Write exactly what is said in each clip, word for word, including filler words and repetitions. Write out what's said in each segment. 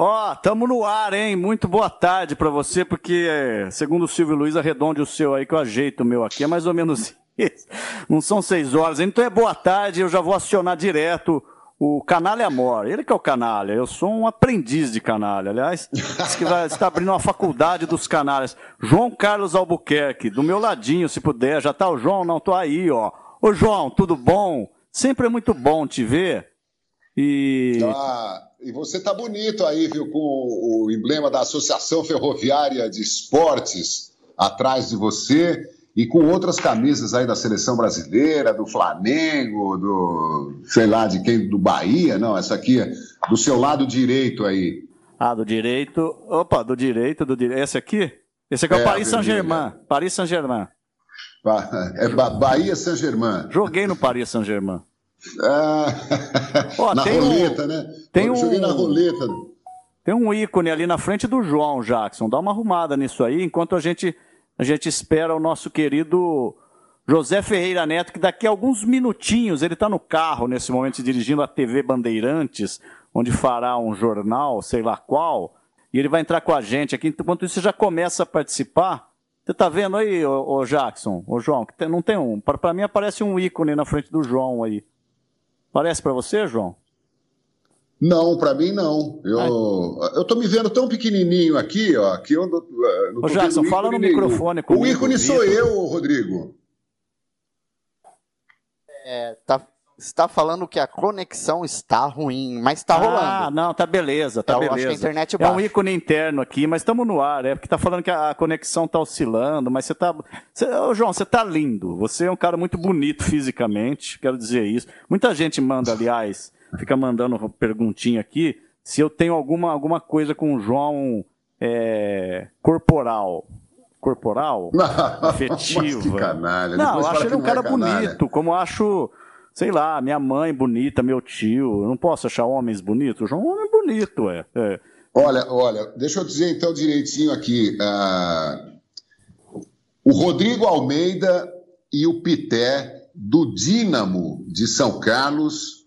Ó, oh, tamo no ar, hein? Muito boa tarde pra você, porque, segundo o Silvio Luiz, arredonde o seu aí que eu ajeito o meu aqui, é mais ou menos isso. Não são seis horas, então é boa tarde, eu já vou acionar direto o Canalha Amor. Ele que é o canalha, eu sou um aprendiz de canalha, aliás, diz que vai estar abrindo uma faculdade dos canalhas. João Carlos Albuquerque, do meu ladinho, se puder, já tá o João? Não, tô aí, ó. Ô, João, tudo bom? Sempre é muito bom te ver. E... Ah, e você tá bonito aí, viu, com o emblema da Associação Ferroviária de Esportes atrás de você e com outras camisas aí da Seleção Brasileira, do Flamengo, do, sei lá, de quem, do Bahia, não, essa aqui é do seu lado direito aí. Ah, do direito, opa, do direito, do direito, esse aqui? Esse aqui é, é o Paris Saint-Germain, Paris Saint-Germain. Ba... É ba... Bahia Saint-Germain. Joguei no Paris Saint-Germain. Ah, oh, na tem roleta, um, né? Tem eu joguei um, na roleta. Tem um ícone ali na frente do João Jackson. Dá uma arrumada nisso aí, enquanto a gente, a gente espera o nosso querido José Ferreira Neto, que daqui a alguns minutinhos, ele está no carro nesse momento, se dirigindo à T V Bandeirantes, onde fará um jornal, sei lá qual, e ele vai entrar com a gente aqui. Enquanto isso, você já começa a participar. Você tá vendo aí, ô, ô Jackson, ô João, que tem, não tem um. Para mim aparece um ícone na frente do João aí. Parece para você, João? Não, para mim não. Eu, eu tô me vendo tão pequenininho aqui, ó, que eu não, não tô Ô, Jackson, fala no microfone comigo. O ícone sou eu, Rodrigo. É, tá, você tá falando que a conexão está ruim, mas tá ah, rolando. Ah, não, tá beleza, tá eu beleza. Acho que a internet baixa. É um ícone interno aqui, mas estamos no ar, é porque tá falando que a conexão tá oscilando, mas você tá... Você, ô, João, você tá lindo, você é um cara muito bonito fisicamente, quero dizer isso. Muita gente manda, aliás, fica mandando uma perguntinha aqui, se eu tenho alguma, alguma coisa com o João é, corporal... Corporal? Afetiva. Mas que canalha. Não, eu acho ele um cara bonito, como acho... Sei lá, minha mãe bonita, meu tio. Eu não posso achar homens bonitos? O João é um homem bonito, é. é. Olha, olha, deixa eu dizer então direitinho aqui. Uh, o Rodrigo Almeida e o Pité do Dínamo de São Carlos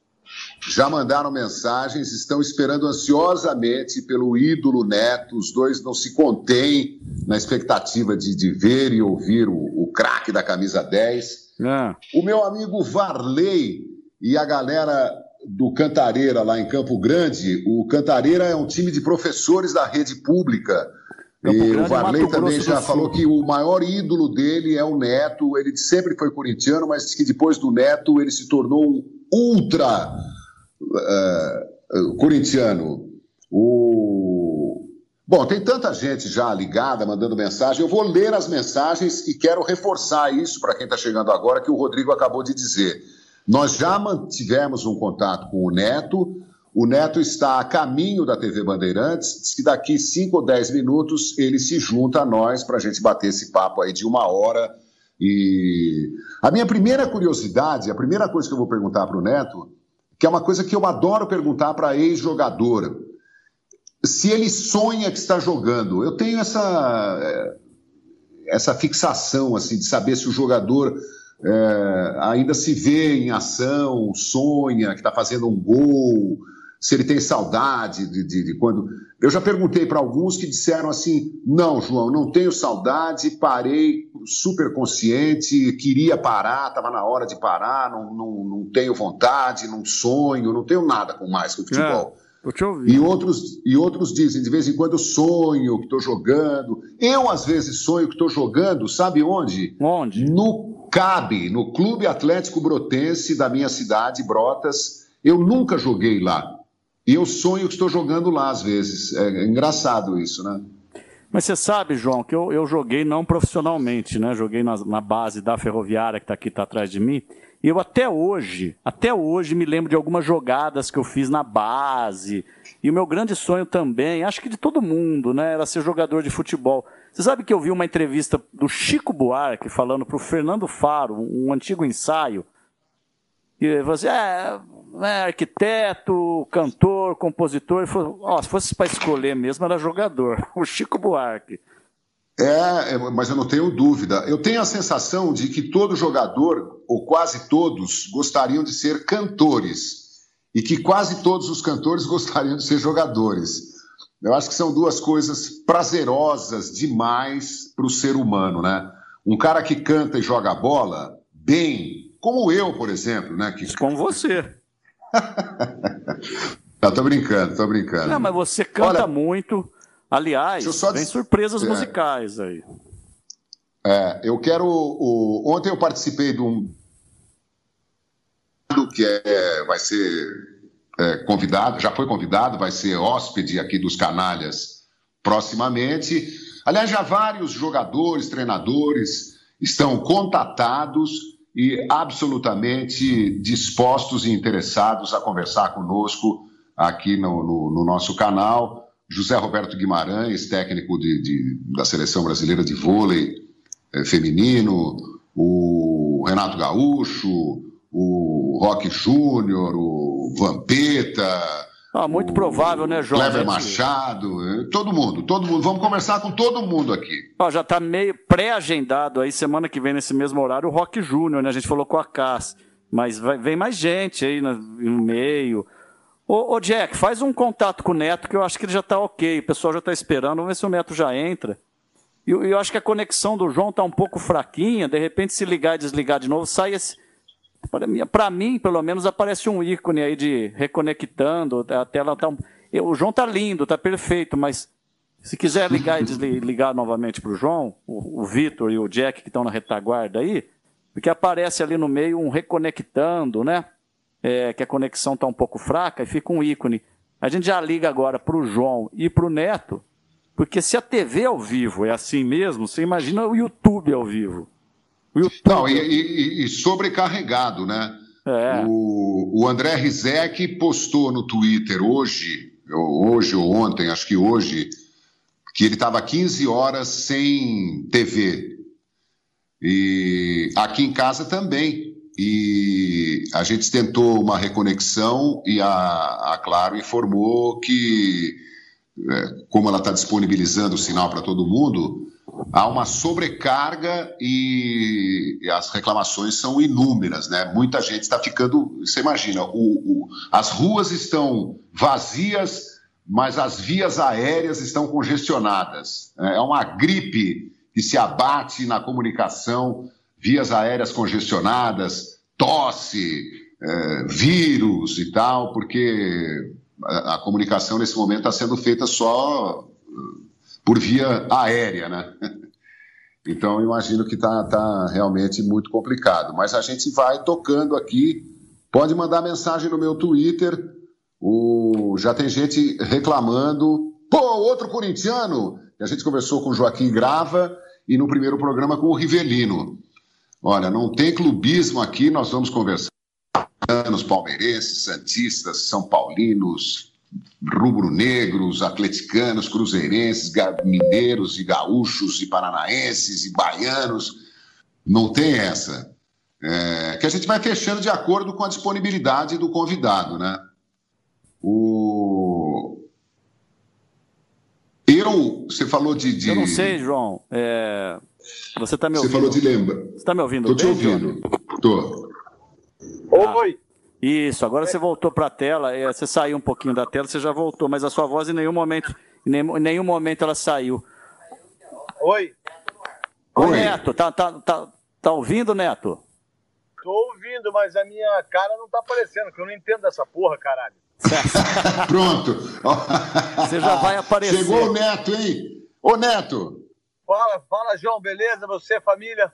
já mandaram mensagens, estão esperando ansiosamente pelo ídolo Neto. Os dois não se contêm na expectativa de, de ver e ouvir o, o craque da camisa dez. Ah. O meu amigo Varley e a galera do Cantareira lá em Campo Grande. O Cantareira é um time de professores da rede pública. Campo e Grande, o Varley Mato também Grosso já falou que o maior ídolo dele é o Neto. Ele sempre foi corintiano, mas que depois do Neto ele se tornou um ultra uh, corintiano. O... Bom, tem tanta gente já ligada, mandando mensagem. Eu vou ler as mensagens e quero reforçar isso para quem está chegando agora, que o Rodrigo acabou de dizer. Nós já mantivemos um contato com o Neto. O Neto está a caminho da T V Bandeirantes. Diz que daqui cinco ou dez minutos ele se junta a nós para a gente bater esse papo aí de uma hora. E a minha primeira curiosidade, a primeira coisa que eu vou perguntar para o Neto, que é uma coisa que eu adoro perguntar para ex-jogador, se ele sonha que está jogando. Eu tenho essa, essa fixação assim, de saber se o jogador é, ainda se vê em ação, sonha que está fazendo um gol, se ele tem saudade de, de, de quando... Eu já perguntei para alguns que disseram assim, não, João, não tenho saudade, parei super consciente, queria parar, estava na hora de parar, não, não, não tenho vontade, não sonho, não tenho nada com mais que o futebol. É. E outros, e outros dizem, de vez em quando eu sonho que estou jogando. Eu, às vezes, sonho que estou jogando, sabe onde? Onde? No C A B, no Clube Atlético Brotense da minha cidade, Brotas. Eu nunca joguei lá. E eu sonho que estou jogando lá, às vezes. É engraçado isso, né? Mas você sabe, João, que eu, eu joguei não profissionalmente, né? Joguei na, na base da Ferroviária, que está aqui, está atrás de mim. E eu até hoje, até hoje me lembro de algumas jogadas que eu fiz na base. E o meu grande sonho também, acho que de todo mundo, né, era ser jogador de futebol. Você sabe que eu vi uma entrevista do Chico Buarque falando para o Fernando Faro, um antigo ensaio. E ele falou assim, é, é arquiteto, cantor, compositor. Ele falou, oh, se fosse para escolher mesmo, era jogador. O Chico Buarque. É, mas eu não tenho dúvida. Eu tenho a sensação de que todo jogador, ou quase todos, gostariam de ser cantores. E que quase todos os cantores gostariam de ser jogadores. Eu acho que são duas coisas prazerosas demais para o ser humano, né? Um cara que canta e joga bola bem, como eu, por exemplo, né? Que... Como você. Não, tô brincando, tô brincando. Não, mas você canta Olha, muito. Aliás, tem des... surpresas é. musicais aí. É, eu quero... O... Ontem eu participei de um... que é, vai ser... É, convidado, já foi convidado, vai ser hóspede aqui dos canalhas proximamente. Aliás, já vários jogadores, treinadores estão contatados e absolutamente dispostos e interessados a conversar conosco aqui no, no, no nosso canal. José Roberto Guimarães, técnico de, de, da Seleção Brasileira de Vôlei é, Feminino, o Renato Gaúcho, o Roque Júnior, o Vampeta... Ah, muito o provável, né, Jorge? Kleber Machado, todo mundo, todo mundo. Vamos conversar com todo mundo aqui. Ah, já está meio pré-agendado aí, semana que vem, nesse mesmo horário, o Roque Júnior, né? A gente falou com a Cass, mas vai, vem mais gente aí no, no meio. Ô, ô, Jack, faz um contato com o Neto, que eu acho que ele já está ok, o pessoal já está esperando, vamos ver se o Neto já entra. E eu, eu acho que a conexão do João está um pouco fraquinha, de repente se ligar e desligar de novo, sai esse... Para mim, pelo menos, aparece um ícone aí de reconectando, a tela tá... O João tá lindo, tá perfeito, mas se quiser ligar e desligar novamente pro João, o, o Vitor e o Jack que estão na retaguarda aí, porque aparece ali no meio um reconectando, né? É, que a conexão tá um pouco fraca e fica um ícone. A gente já liga agora pro João e pro Neto, porque se a T V ao vivo é assim mesmo, você imagina o YouTube ao vivo. Não, e, e, e sobrecarregado, né? É. O, o André Rizek postou no Twitter hoje, hoje ou ontem, acho que hoje, que ele estava quinze horas sem T V. E aqui em casa também. E a gente tentou uma reconexão e a, a Claro informou que, como ela está disponibilizando o sinal para todo mundo... Há uma sobrecarga e as reclamações são inúmeras, né? Muita gente está ficando... Você imagina, o, o, as ruas estão vazias, mas as vias aéreas estão congestionadas. É uma gripe que se abate na comunicação, vias aéreas congestionadas, tosse, é, vírus e tal, porque a, a comunicação nesse momento está sendo feita só... por via aérea, né? Então, eu imagino que tá, tá realmente muito complicado. Mas a gente vai tocando aqui. Pode mandar mensagem no meu Twitter. O... Já tem gente reclamando. Pô, outro corintiano! A gente conversou com o Joaquim Grava e no primeiro programa com o Rivelino. Olha, não tem clubismo aqui. Nós vamos conversar com os palmeirenses, santistas, são paulinos... rubro-negros, atleticanos, cruzeirenses, mineiros e gaúchos e paranaenses e baianos, não tem essa. É, que a gente vai fechando de acordo com a disponibilidade do convidado, né? O... Eu, você falou de, de... Eu não sei, João, é... você tá me ouvindo? Você falou de lembra. Você está me ouvindo? Tô bem, te ouvindo. Tô. Oi! Ah. Isso, agora você voltou para a tela, você saiu um pouquinho da tela, você já voltou, mas a sua voz em nenhum momento, em nenhum momento ela saiu. Oi. Ô, Oi. Neto, tá, tá, tá, tá ouvindo, Neto? Tô ouvindo, mas a minha cara não tá aparecendo, porque eu não entendo dessa porra, caralho. Pronto. Você já vai aparecer. Chegou o Neto, hein? Ô, Neto. Fala, fala, João, beleza? Você, família?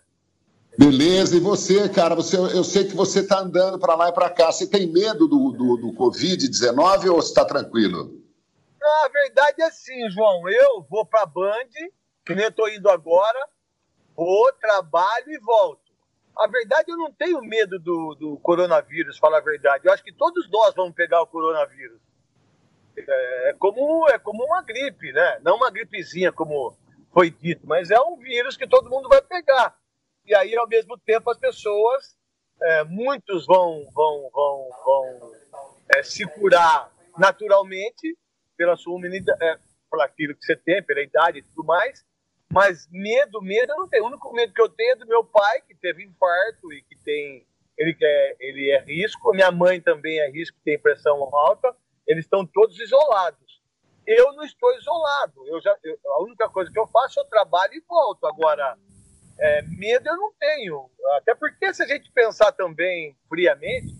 Beleza, e você, cara? Você, eu sei que você está andando para lá e para cá. Você tem medo do, do, do covid dezenove ou você está tranquilo? Na verdade é assim, João. Eu vou para a Band, que nem eu estou indo agora, vou, trabalho e volto. A verdade, eu não tenho medo do, do coronavírus, falar a verdade. Eu acho que todos nós vamos pegar o coronavírus. É, é, como, é como uma gripe, né? Não uma gripezinha, como foi dito, mas é um vírus que todo mundo vai pegar. E aí, ao mesmo tempo, as pessoas, é, muitos vão, vão, vão, vão é, se curar naturalmente pela sua imunidade, é, por aquilo que você tem, pela idade e tudo mais. Mas medo, medo eu não tenho. O único medo que eu tenho é do meu pai, que teve infarto e que tem... Ele é, ele é risco. Minha mãe também é risco, tem pressão alta. Eles estão todos isolados. eu não estou isolado. Eu já, eu, a única coisa que eu faço, eu trabalho e volto. Agora, é, medo eu não tenho. Até porque, se a gente pensar também friamente,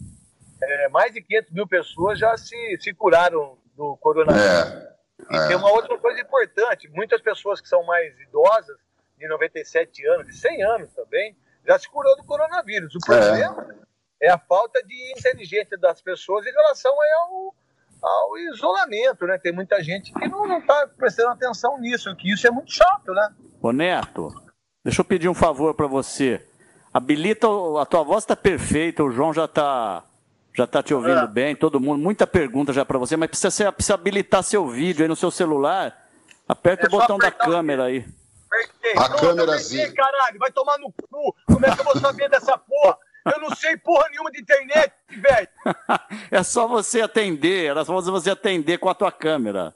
é, mais de quinhentas mil pessoas já se, se curaram do coronavírus. É, é. Tem uma outra coisa importante. Muitas pessoas que são mais idosas, de noventa e sete anos, de cem anos também, já se curou do coronavírus. O problema é, é a falta de inteligência das pessoas em relação ao... ao isolamento, né? Tem muita gente que não está prestando atenção nisso, que isso é muito chato, né? Ô Neto, deixa eu pedir um favor para você. Habilita, o, a tua voz está perfeita, o João já está já tá te ouvindo é. bem, todo mundo, muita pergunta já para você, mas precisa, ser, precisa habilitar seu vídeo aí no seu celular, aperta é o botão da câmera o... aí. Apertei. A Nossa, câmerazinha. Apertei, caralho, vai tomar no cu, como é que eu vou saber dessa porra? Eu não sei porra nenhuma de internet, velho. É só você atender, era só você atender com a tua câmera.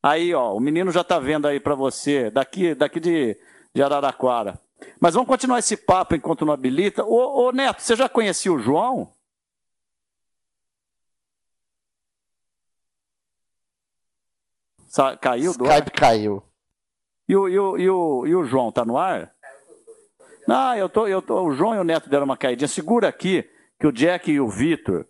Aí, ó, o menino já tá vendo aí pra você, daqui, daqui de, de Araraquara. Mas vamos continuar esse papo enquanto não habilita. Ô, ô Neto, você já conhecia o João? Sa- caiu do ar? Skype caiu. E o, e, o, e, o, e o João, tá no ar? Não, eu tô, eu tô, o João e o Neto deram uma caidinha. Segura aqui que o Jack e o Vitor,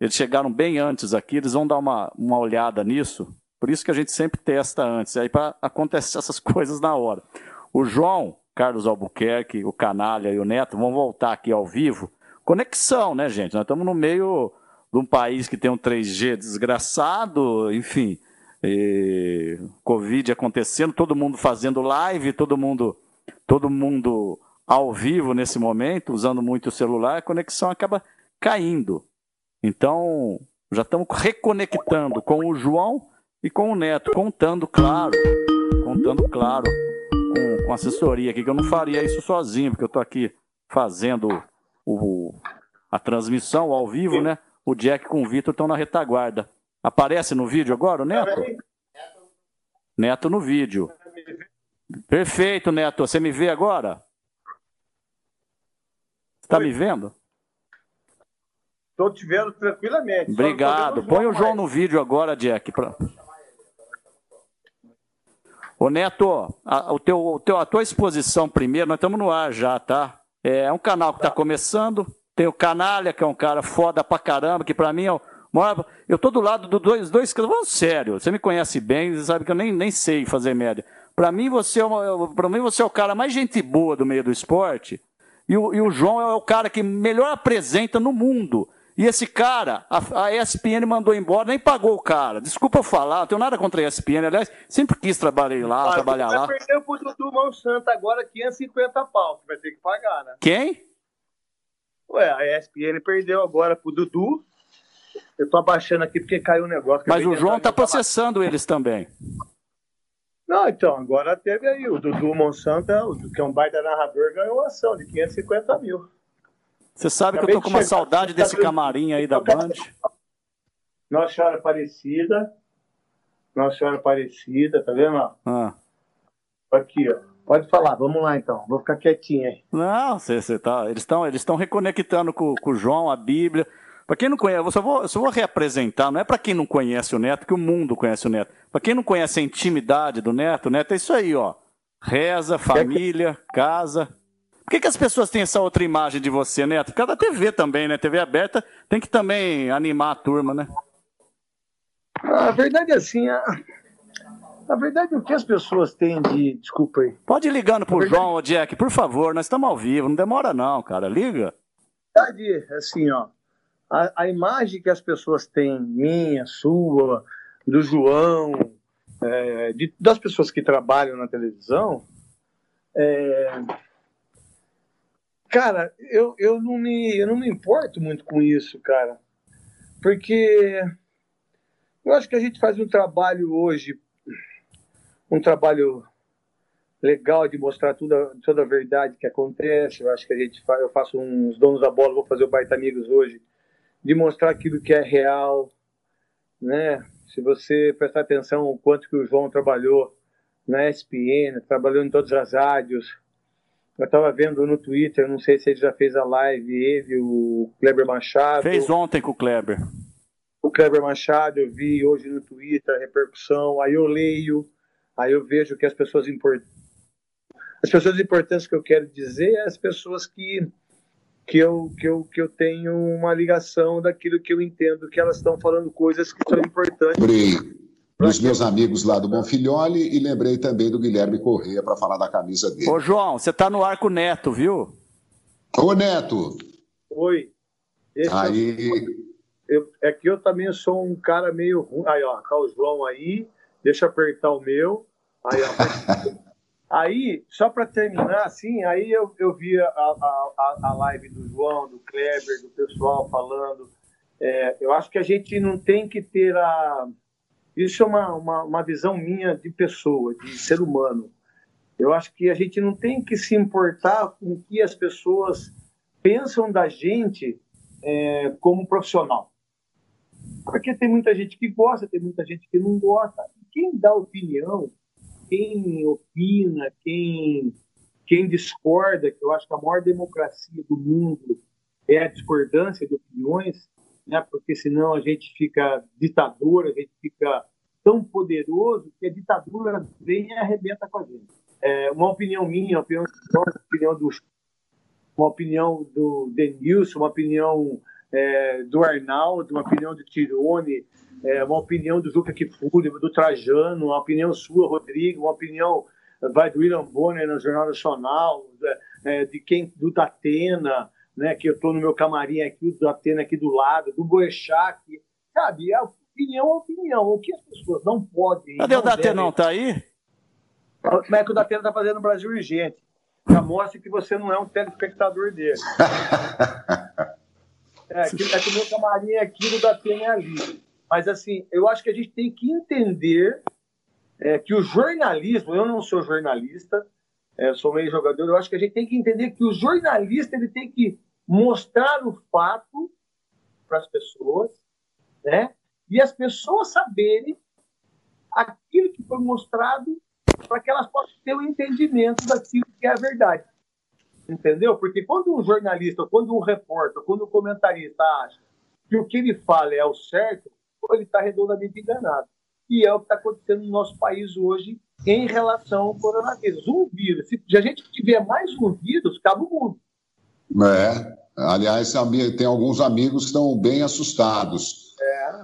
eles chegaram bem antes aqui, eles vão dar uma, uma olhada nisso. Por isso que a gente sempre testa antes, aí para acontecer essas coisas na hora. O João Carlos Albuquerque, o Canalha e o Neto vão voltar aqui ao vivo. Conexão, né, gente? Nós estamos no meio de um país que tem um três G desgraçado, enfim, e... Covid acontecendo, todo mundo fazendo live, todo mundo, todo mundo... ao vivo nesse momento, usando muito o celular, a conexão acaba caindo. Então, já estamos reconectando com o João e com o Neto, contando, claro, contando, claro, com, com assessoria aqui, que eu não faria isso sozinho, porque eu estou aqui fazendo o, a transmissão ao vivo, né? O Jack com o Vitor estão na retaguarda. Aparece no vídeo agora o Neto? Neto no vídeo. Perfeito, Neto. Você me vê agora? Tá me vendo? Tô te vendo tranquilamente. Obrigado. Põe o João no vídeo agora, Jack. Pra... Ô, Neto, a, o teu, o teu, a tua exposição primeiro, nós estamos no ar já, tá? É um canal que tá começando, tem o Canalha, que é um cara foda pra caramba, que pra mim é o maior... Eu tô do lado dos dois, dois... Vamos, sério, você me conhece bem, você sabe que eu nem, nem sei fazer média. Pra mim, você é uma, pra mim, você é o cara mais gente boa do meio do esporte. E o, e o João é o cara que melhor apresenta no mundo. E esse cara, a, a E S P N mandou embora, nem pagou o cara. Desculpa eu falar, não tenho nada contra a E S P N. Aliás, sempre quis trabalhar lá, ah, trabalhar lá. Você perdeu pro Dudu Monsanto agora quinhentos e cinquenta pau, que vai ter que pagar, né? Quem? Ué, a E S P N perdeu agora pro Dudu. Eu tô abaixando aqui porque caiu um negócio. Mas o João tá processando abaixo. Eles também. Não, então, agora teve aí o Dudu Monsanto, que é um baita narrador, ganhou uma ação de quinhentos e cinquenta mil. Você sabe Acabei que eu tô com uma chegar. saudade desse camarim aí da Band. Nossa Senhora Aparecida. Nossa Senhora Aparecida, tá vendo? Ó? Ah. Aqui, ó. Pode falar, vamos lá então. Vou ficar quietinho aí. Não, você, você tá. Eles estão eles estão reconectando com, com o João, a Bíblia. Para quem não conhece, eu só, vou, eu só vou reapresentar, não é para quem não conhece o Neto, que o mundo conhece o Neto. Para quem não conhece a intimidade do Neto, o Neto é isso aí, ó. Reza, família, casa. Por que, que as pessoas têm essa outra imagem de você, Neto? Por causa da T V também, né? T V aberta tem que também animar a turma, né? A verdade é assim, a, a verdade é o que as pessoas têm de... Desculpa aí. Pode ir ligando pro verdade... João ou Jack, por favor, nós estamos ao vivo, não demora não, cara, liga. A verdade é assim, ó. A, a imagem que as pessoas têm, minha, sua, do João, é, de, das pessoas que trabalham na televisão, é, cara, eu, eu, não me, eu não me importo muito com isso, cara, porque eu acho que a gente faz um trabalho hoje, um trabalho legal de mostrar toda, toda a verdade que acontece. Eu acho que a gente faz, eu faço uns donos da bola, vou fazer o Baita Amigos hoje, de mostrar aquilo que é real, né? Se você prestar atenção o quanto que o João trabalhou na E S P N, trabalhou em todas as rádios. Eu estava vendo no Twitter, não sei se ele já fez a live, ele, o Kleber Machado. Fez ontem com o Kleber. O Kleber Machado, eu vi hoje no Twitter a repercussão, aí eu leio, aí eu vejo que as pessoas importantes, as pessoas importantes que eu quero dizer é as pessoas que, que, eu, que, eu, que eu tenho uma ligação daquilo que eu entendo, que elas estão falando coisas que são importantes. Lembrei dos meus amigos lá do Bonfilholi e lembrei também do Guilherme Corrêa para falar da camisa dele. Ô João, você está no ar com o Neto, viu? Ô Neto! Oi. Esse aí... Eu, é que eu também sou um cara meio ruim. Aí, ó, tá o João aí. Deixa eu apertar o meu. Aí, ó. Aí, só para terminar, assim, aí eu, eu vi a, a, a live do João, do Kleber, do pessoal falando. É, eu acho que a gente não tem que ter a... Isso é uma, uma, uma visão minha de pessoa, de ser humano. Eu acho que a gente não tem que se importar com o que as pessoas pensam da gente é, como profissional. Porque tem muita gente que gosta, tem muita gente que não gosta. Quem dá opinião, quem opina, quem, quem discorda, que eu acho que a maior democracia do mundo é a discordância de opiniões, né? Porque senão a gente fica ditador, a gente fica tão poderoso que a ditadura vem e arrebenta com a gente. É, uma opinião minha, uma opinião do opinião do uma opinião do Denilson, uma opinião é, do Arnaldo, uma opinião do Tirone, é, uma opinião do Juca Kifuri, do Trajano, uma opinião sua, Rodrigo, uma opinião vai do William Bonner no Jornal Nacional, é, de quem, do Datena, né, que eu estou no meu camarim aqui, do Datena aqui do lado, do Boechat, sabe, a opinião é opinião, o que as pessoas não podem... Cadê não o Datena, não? Está aí? Como é que o Datena está fazendo no Brasil Urgente? Já mostra que você não é um telespectador dele. É, é que o meu camarim é aquilo da Penha ali. Mas, assim, eu acho que a gente tem que entender é, que o jornalismo... Eu não sou jornalista, é, sou meio jogador. Eu acho que a gente tem que entender que o jornalista ele tem que mostrar o fato para as pessoas, né? E as pessoas saberem aquilo que foi mostrado para que elas possam ter o um entendimento daquilo que é a verdade. Entendeu? Porque quando um jornalista, quando um repórter, quando um comentarista acha que o que ele fala é o certo, ele está redondamente enganado. E é o que está acontecendo no nosso país hoje em relação ao coronavírus. Um vírus. Se a gente tiver mais um vírus, acaba o mundo. É. Aliás, tem alguns amigos que estão bem assustados.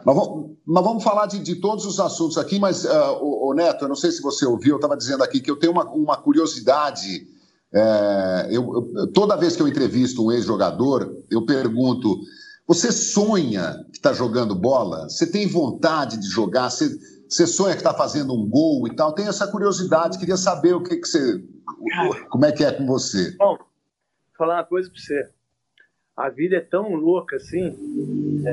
Nós vamos, nós vamos falar de, de todos os assuntos aqui, mas, uh, o, o Neto, eu não sei se você ouviu, eu estava dizendo aqui que eu tenho uma, uma curiosidade. É, eu, eu, toda vez que eu entrevisto um ex-jogador, eu pergunto, você sonha que está jogando bola? Você tem vontade de jogar? Você, você sonha que está fazendo um gol e tal? Tenho essa curiosidade, queria saber o que, que você, como é que é com você. Bom, vou falar uma coisa para você. A vida é tão louca assim, é,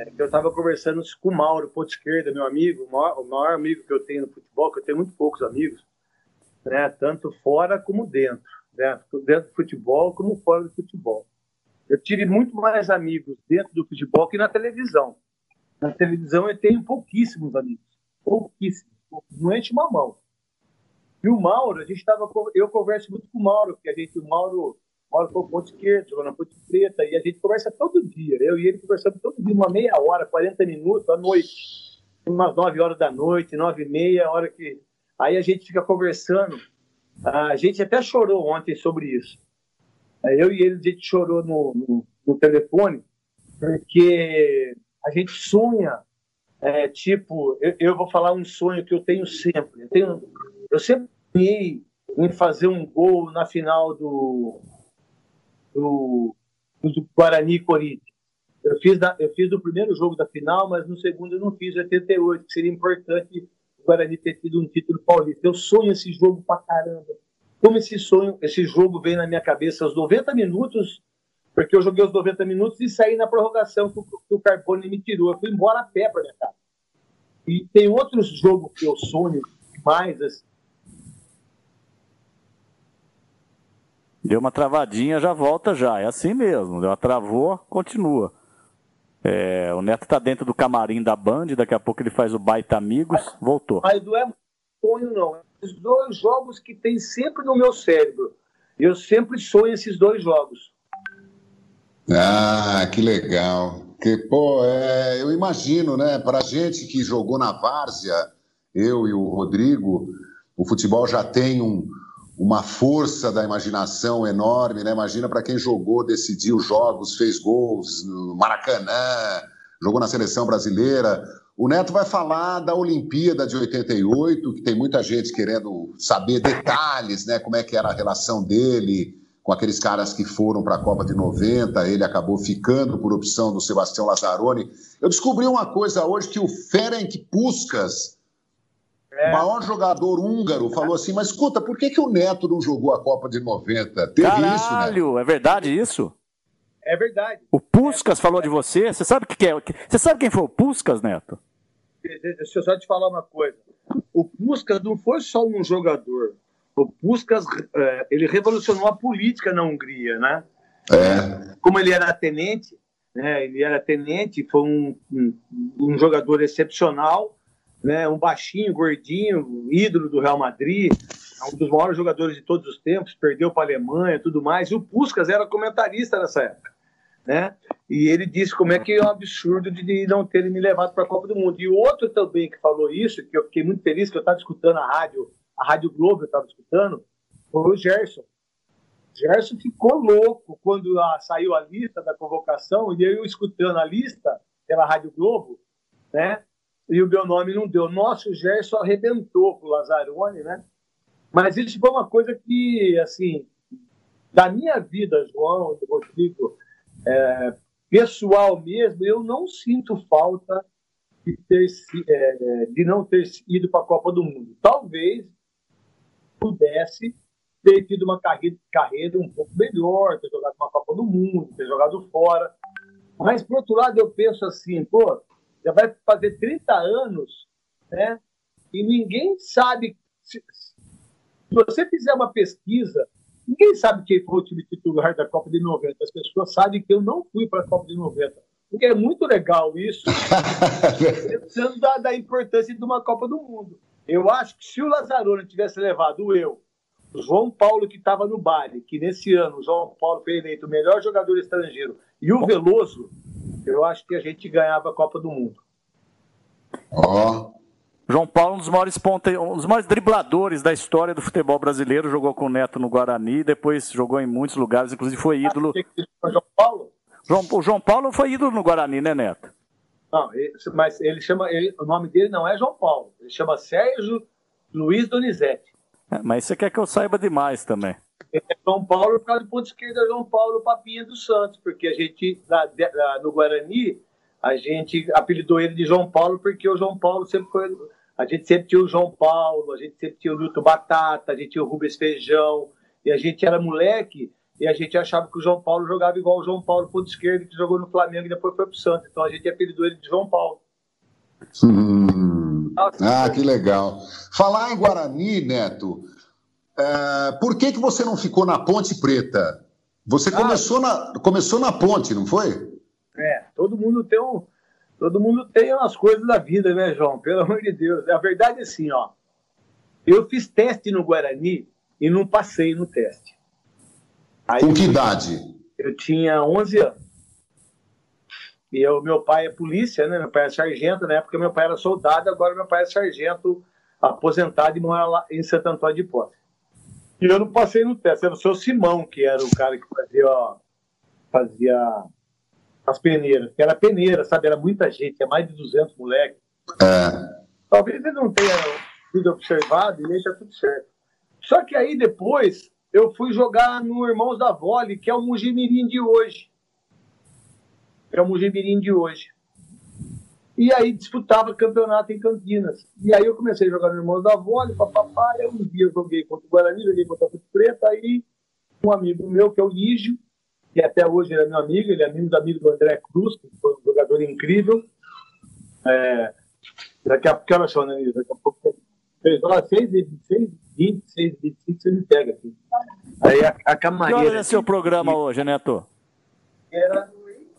é, que eu estava conversando com o Mauro Ponto Esquerda, meu amigo, o maior, o maior amigo que eu tenho no futebol, que eu tenho muito poucos amigos, né, tanto fora como dentro, né, dentro do futebol como fora do futebol. Eu tive muito mais amigos dentro do futebol que na televisão. Na televisão eu tenho pouquíssimos amigos, pouquíssimos, não enche uma mão. E o Mauro, a gente tava, eu converso muito com o Mauro, porque a gente, o Mauro... Moro com o Ponte Esquerda, jogou na Ponte Preta, e a gente conversa todo dia. Eu e ele conversamos todo dia, uma meia hora, quarenta minutos, à noite, umas nove horas da noite, nove e meia, hora que... Aí a gente fica conversando. A gente até chorou ontem sobre isso. Eu e ele, a gente chorou no, no, no telefone, porque a gente sonha, é, tipo... Eu, eu vou falar um sonho que eu tenho sempre. Eu, tenho, eu sempre sonhei em fazer um gol na final do... Do, do Guarani e Corinthians. Eu fiz, na, eu fiz no primeiro jogo da final, mas no segundo eu não fiz, oitenta e oito, que seria importante o Guarani ter tido um título paulista. Eu sonho esse jogo pra caramba. Como esse sonho, esse jogo veio na minha cabeça aos noventa minutos, porque eu joguei os noventa minutos e saí na prorrogação que o, que o Carbone me tirou. Eu fui embora a pé pra minha casa. E tem outros jogos que eu sonho demais, assim. Deu uma travadinha, já volta já. É assim mesmo. Deu uma travou, continua. É, o Neto tá dentro do camarim da Band, daqui a pouco ele faz o Baita Amigos, voltou. Mas não é sonho, não. Esses dois jogos que tem sempre no meu cérebro. Eu sempre sonho esses dois jogos. Ah, que legal. Que, pô, é, eu imagino, né? Pra gente que jogou na várzea, eu e o Rodrigo, o futebol já tem um, uma força da imaginação enorme, né? Imagina para quem jogou, decidiu jogos, fez gols no Maracanã, jogou na Seleção Brasileira. O Neto vai falar da Olimpíada de oitenta e oito, que tem muita gente querendo saber detalhes, né? Como é que era a relação dele com aqueles caras que foram para a Copa de noventa, ele acabou ficando por opção do Sebastião Lazaroni. Eu descobri uma coisa hoje, que o Ferenc Puskás, é. maior jogador húngaro, falou assim, mas escuta, por que, que o Neto não jogou a Copa de noventa? Teve Caralho, isso, Caralho, é verdade isso? É verdade. O Puskás é. falou de você? Você sabe, que que é? Você sabe quem foi o Puskás, Neto? Deixa eu só te falar uma coisa. O Puskás não foi só um jogador. O Puskás, ele revolucionou a política na Hungria, né? É. Como ele era tenente, né? Ele era tenente, foi um, um, um jogador excepcional, né? Um baixinho, gordinho, ídolo do Real Madrid, um dos maiores jogadores de todos os tempos, perdeu para a Alemanha e tudo mais. E o Puskás era comentarista nessa época, né? E ele disse como é que é um absurdo de não terem me levado para a Copa do Mundo. E outro também que falou isso, que eu fiquei muito feliz, que eu estava escutando a rádio, a Rádio Globo eu estava escutando, foi o Gerson. Gerson ficou louco quando a, saiu a lista da convocação, e eu escutando a lista pela Rádio Globo, né? E o meu nome não deu. Nossa, o Gerson arrebentou pro Lazaroni, né? Mas isso foi uma coisa que, assim, da minha vida, João, do Rodrigo, é, pessoal mesmo, eu não sinto falta de, ter, é, de não ter ido para a Copa do Mundo. Talvez pudesse ter tido uma carreira, carreira um pouco melhor, ter jogado uma Copa do Mundo, ter jogado fora. Mas, por outro lado, eu penso assim, pô, já vai fazer trinta anos, né? E ninguém sabe... Se, se você fizer uma pesquisa, ninguém sabe quem foi o time titular da Copa de noventa. As pessoas sabem que eu não fui para a Copa de noventa. Porque é muito legal isso, pensando da, da importância de uma Copa do Mundo. Eu acho que se o Lazaroni tivesse levado eu, o João Paulo, que estava no Bari, que nesse ano o João Paulo foi eleito o melhor jogador estrangeiro, e o Veloso, eu acho que a gente ganhava a Copa do Mundo. Ó. Oh. João Paulo, um dos maiores ponte... um dos maiores dribladores da história do futebol brasileiro, jogou com o Neto no Guarani, depois jogou em muitos lugares, inclusive foi ídolo. Ah, João Paulo? João, o João Paulo foi ídolo no Guarani, né, Neto? Não, mas ele chama, ele, o nome dele não é João Paulo, ele chama Sérgio Luiz Donizete. É, mas você quer que eu saiba demais também. É João Paulo, por causa do ponto esquerdo, é João Paulo Papinha do Santos, porque a gente, na, na, no Guarani, a gente apelidou ele de João Paulo, porque o João Paulo sempre foi... A gente sempre tinha o João Paulo, a gente sempre tinha o Luto Batata, a gente tinha o Rubens Feijão, e a gente era moleque, e a gente achava que o João Paulo jogava igual o João Paulo, ponto esquerdo, que jogou no Flamengo e depois foi pro Santos. Então a gente apelidou ele de João Paulo. Hum. Ah, que legal. Falar em Guarani, Neto, uh, por que, que você não ficou na Ponte Preta? Você ah, começou, na, começou na Ponte, não foi? É, todo mundo tem um... Todo mundo tem as coisas da vida, né, João? Pelo amor de Deus. A verdade é assim, ó. Eu fiz teste no Guarani e não passei no teste. Aí, com que idade? Eu tinha onze anos. E eu, meu pai é polícia, né? Meu pai é sargento. Na época meu pai era soldado, agora meu pai é sargento aposentado e mora lá em Santo Antônio de Posse. E eu não passei no teste. Era o seu Simão, que era o cara que fazia... Ó, fazia... as peneiras, que era peneira, sabe? Era muita gente, é mais de duzentos moleques. É. Talvez ele não tenha sido observado e deixa tudo certo. Só que aí depois eu fui jogar no Irmãos da Vole, que é o Mujimirim de hoje. É o Mujimirim de hoje. E aí disputava campeonato em Campinas. E aí eu comecei a jogar no Irmãos da Vole, papapá. Aí um dia eu joguei contra o Guarani, joguei contra a Ponte Preta. Aí um amigo meu, que é o Lígio, que até hoje ele é meu amigo, ele é amigo do amigo do André Cruz, que foi um jogador incrível. É, daqui a pouco, que horas são, né, daqui a pouco, seis, vinte, seis, vinte, seis, vinte e cinco, você me pega aqui. Aí a, a camareira... Que horas é seu programa que... hoje, Neto? Era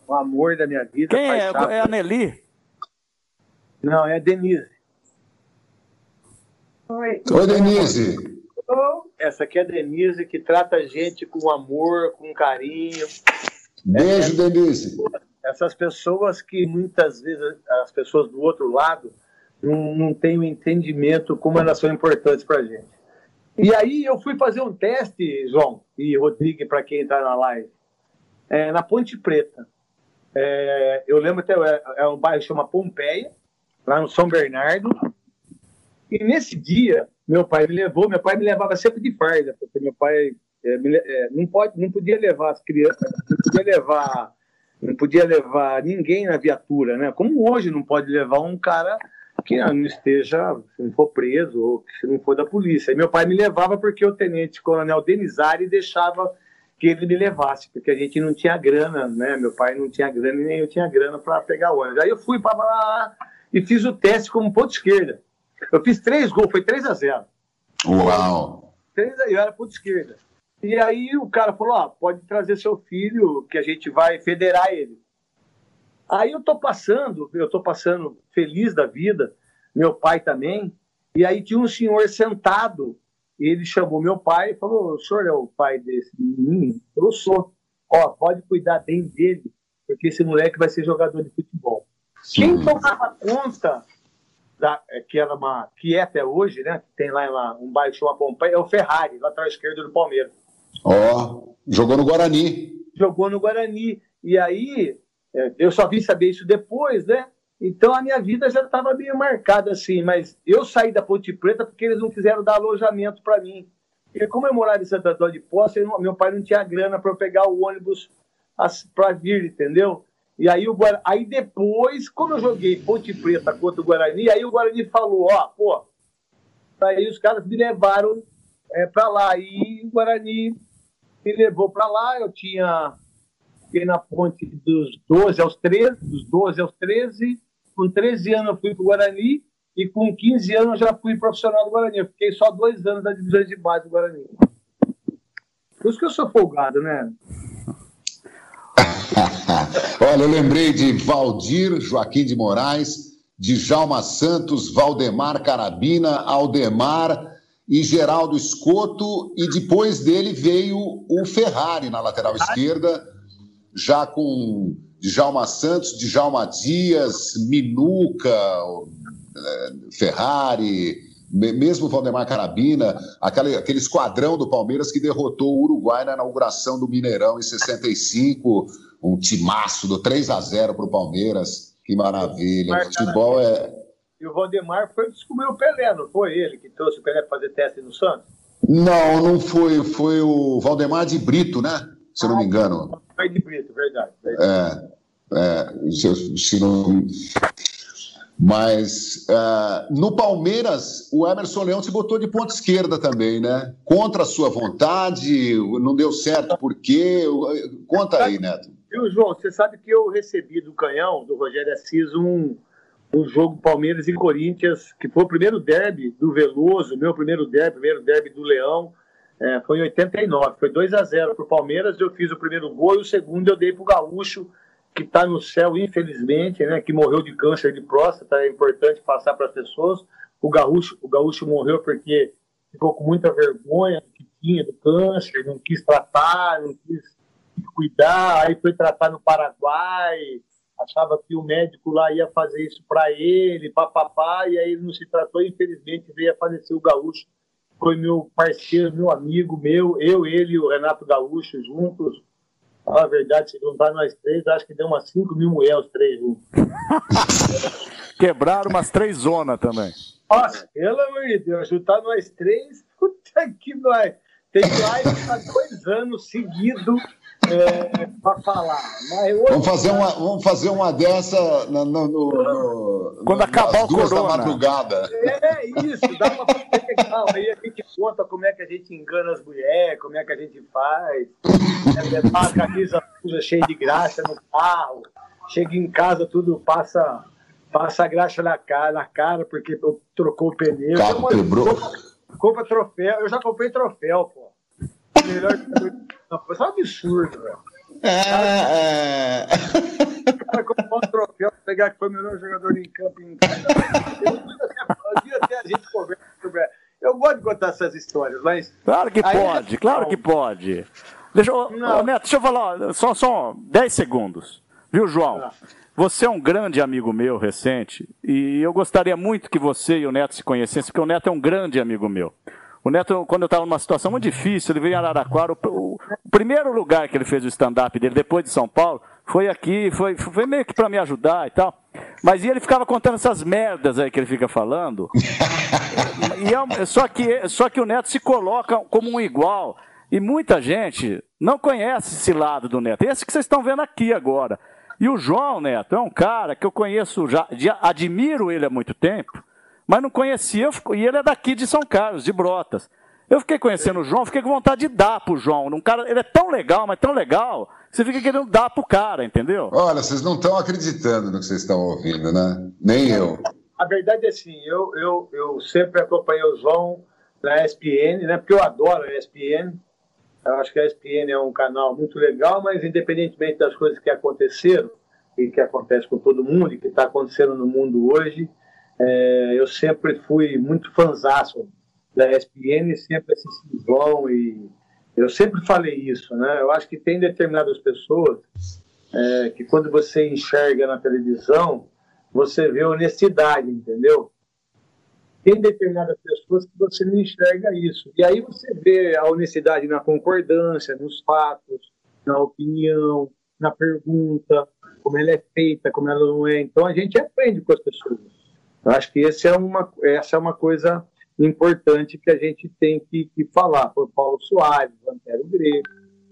o amor da minha vida. Quem é? Sábado. É a Nelly? Não, é a Denise. Oi, Oi Denise. Essa aqui é a Denise, que trata a gente com amor, com carinho. Beijo, Denise. Essas pessoas que muitas vezes as pessoas do outro lado não, não têm o entendimento como elas são importantes para a gente. E aí eu fui fazer um teste, João e Rodrigo, para quem está na live, é, na Ponte Preta. É, eu lembro até, é, é um bairro que chama Pompeia, lá no São Bernardo. E nesse dia, meu pai me levou, meu pai me levava sempre de farda, porque meu pai é, me, é, não, pode, não podia levar as crianças, não podia levar, não podia levar ninguém na viatura, né? Como hoje não pode levar um cara que não esteja, se não for preso, ou que se não for da polícia. E meu pai me levava porque o tenente coronel Denizari deixava que ele me levasse, porque a gente não tinha grana, né? Meu pai não tinha grana e nem eu tinha grana para pegar ônibus. Aí eu fui para lá e fiz o teste como ponto esquerda. Eu fiz três gols, foi três a zero. Uau! três a zero, era ponto esquerda. E aí o cara falou, ó, ah, pode trazer seu filho que a gente vai federar ele. Aí eu tô passando, eu tô passando feliz da vida, meu pai também, e aí tinha um senhor sentado, e ele chamou meu pai e falou, o senhor é o pai desse menino? Eu sou. Ó, pode cuidar bem dele, porque esse moleque vai ser jogador de futebol. Sim. Quem tomava conta... Da, que, era uma, que é até hoje, né? Tem lá, lá um bairro que chama Pompeia, é o Ferrari, lateral esquerdo do Palmeiras. Ó, oh, jogou no Guarani. Jogou no Guarani. E aí, eu só vim saber isso depois, né? Então a minha vida já estava meio marcada assim, mas eu saí da Ponte Preta porque eles não quiseram dar alojamento para mim. Porque como eu morava em Santo Antônio de Poça, meu pai não tinha grana para eu pegar o ônibus para vir, entendeu? E aí, o Guarani... aí depois, como eu joguei Ponte Preta contra o Guarani, aí o Guarani falou, ó, pô, aí os caras me levaram é, pra lá. E o Guarani me levou pra lá, eu tinha, fiquei na ponte dos doze aos treze, dos doze aos treze, com treze anos eu fui pro Guarani, e com quinze anos eu já fui profissional do Guarani. Eu fiquei só dois anos na divisão de base do Guarani. Por isso que eu sou folgado, né? Olha, eu lembrei de Valdir, Joaquim de Moraes, Djalma Santos, Valdemar Carabina, Aldemar e Geraldo Escoto, e depois dele veio o Ferrari na lateral esquerda, já com Djalma Santos, Djalma Dias, Minuca, Ferrari, mesmo Valdemar Carabina, aquele, aquele esquadrão do Palmeiras que derrotou o Uruguai na inauguração do Mineirão em sessenta e cinco, um timaço do três a zero para o Palmeiras, que maravilha. O futebol é... E o Valdemar foi descobrir o Pelé, não foi ele que trouxe o Pelé para fazer teste no Santos? Não, não foi, foi o Valdemar de Brito, né? Se eu não me engano. Foi de Brito, verdade. verdade. É, é, se, se não... Mas uh, no Palmeiras, o Emerson Leão se botou de ponta esquerda também, né? Contra a sua vontade, não deu certo por quê? Conta aí, Neto. Viu, João, você sabe que eu recebi do Canhão, do Rogério Assis, um, um jogo Palmeiras e Corinthians, que foi o primeiro derby do Veloso, meu primeiro derby, primeiro derby do Leão, é, foi em oitenta e nove, foi dois a zero para o Palmeiras, eu fiz o primeiro gol e o segundo eu dei para o Gaúcho, que está no céu, infelizmente, né, que morreu de câncer de próstata, é importante passar para as pessoas. O Gaúcho, o Gaúcho morreu porque ficou com muita vergonha do que tinha, do câncer, não quis tratar, não quis cuidar, aí foi tratar no Paraguai, achava que o médico lá ia fazer isso para ele, papapá, e aí ele não se tratou, infelizmente veio a falecer o Gaúcho, foi meu parceiro, meu amigo, meu, eu, ele e o Renato Gaúcho juntos. Ah, a verdade, se juntar nós três, acho que deu umas cinco mil mulheres, os três juntos. Quebraram umas três zonas também. Nossa, pelo amor de Deus, juntar nós três, puta que nós. Tem live há dois anos seguido é, pra falar. Mas hoje, vamos, fazer uma, vamos fazer uma dessa no, no, no, quando no, acabar o corona. Da madrugada. É isso, dá uma coisa legal. Aí a gente conta como é que a gente engana as mulheres, como é que a gente faz. Levar a camisa cheia de graxa no carro, chega em casa, tudo passa, passa graxa na cara, na cara, porque trocou o pneu. Carro quebrou. Compra troféu, eu já comprei troféu, pô. Melhor que isso é um absurdo, velho. É. O cara comprou um troféu pra pegar que foi o melhor jogador em campo em casa. Um dia até a gente conversa sobre. Eu gosto de contar essas histórias, mas. Claro que pode, claro que pode. Deixa, ô, ô, Neto, deixa eu falar, só, só dez segundos. Viu, João? Não. Você é um grande amigo meu, recente, e eu gostaria muito que você e o Neto se conhecessem, porque o Neto é um grande amigo meu. O Neto, quando eu estava numa situação muito difícil, ele veio em Araraquara, o, o, o primeiro lugar que ele fez o stand-up dele, depois de São Paulo, foi aqui, foi, foi meio que para me ajudar e tal. Mas e ele ficava contando essas merdas aí que ele fica falando. E é, só, que, só que o Neto se coloca como um igual. E muita gente não conhece esse lado do Neto. Esse que vocês estão vendo aqui agora. E o João Neto é um cara que eu conheço, já, já admiro ele há muito tempo, mas não conhecia, eu fico, e ele é daqui de São Carlos, de Brotas. Eu fiquei conhecendo o João, fiquei com vontade de dar pro João. Um cara, ele é tão legal, mas tão legal, que você fica querendo dar pro cara, entendeu? Olha, vocês não estão acreditando no que vocês estão ouvindo, né? Nem eu. A verdade é assim, eu, eu, eu sempre acompanhei o João na E S P N, né? Porque eu adoro a E S P N. Eu acho que a E S P N é um canal muito legal, mas independentemente das coisas que aconteceram, e que acontece com todo mundo, e que está acontecendo no mundo hoje, é, eu sempre fui muito fanzaço da E S P N, sempre assisti o João, e eu sempre falei isso, né? Eu acho que tem determinadas pessoas é, que quando você enxerga na televisão, você vê honestidade, entendeu? Tem determinadas pessoas que você não enxerga isso. E aí você vê a honestidade na concordância, nos fatos, na opinião, na pergunta, como ela é feita, como ela não é. Então a gente aprende com as pessoas. Eu acho que esse é uma, essa é uma coisa importante que a gente tem que, que falar. Foi o Paulo Soares, o Antero Grego,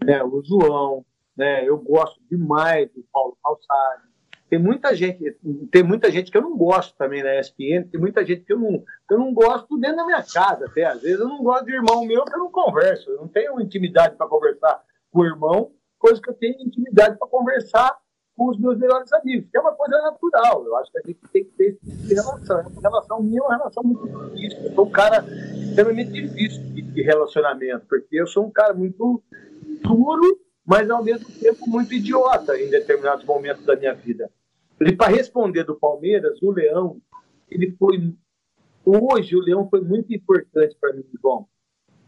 né, o João. Né, eu gosto demais do Paulo Calçado. Tem muita gente, tem muita gente que eu não gosto também na E S P N, tem muita gente que eu não, que eu não gosto dentro da minha casa, até. Às vezes eu não gosto de irmão meu que eu não converso, eu não tenho intimidade para conversar com o irmão, coisa que eu tenho intimidade para conversar com os meus melhores amigos, que é uma coisa natural. Eu acho que a gente tem que ter esse tipo de relação. Essa relação minha é uma relação muito difícil, eu sou um cara extremamente difícil de relacionamento, porque eu sou um cara muito duro, mas ao mesmo tempo muito idiota em determinados momentos da minha vida. E para responder do Palmeiras, o Leão, ele foi... Hoje o Leão foi muito importante para mim, João.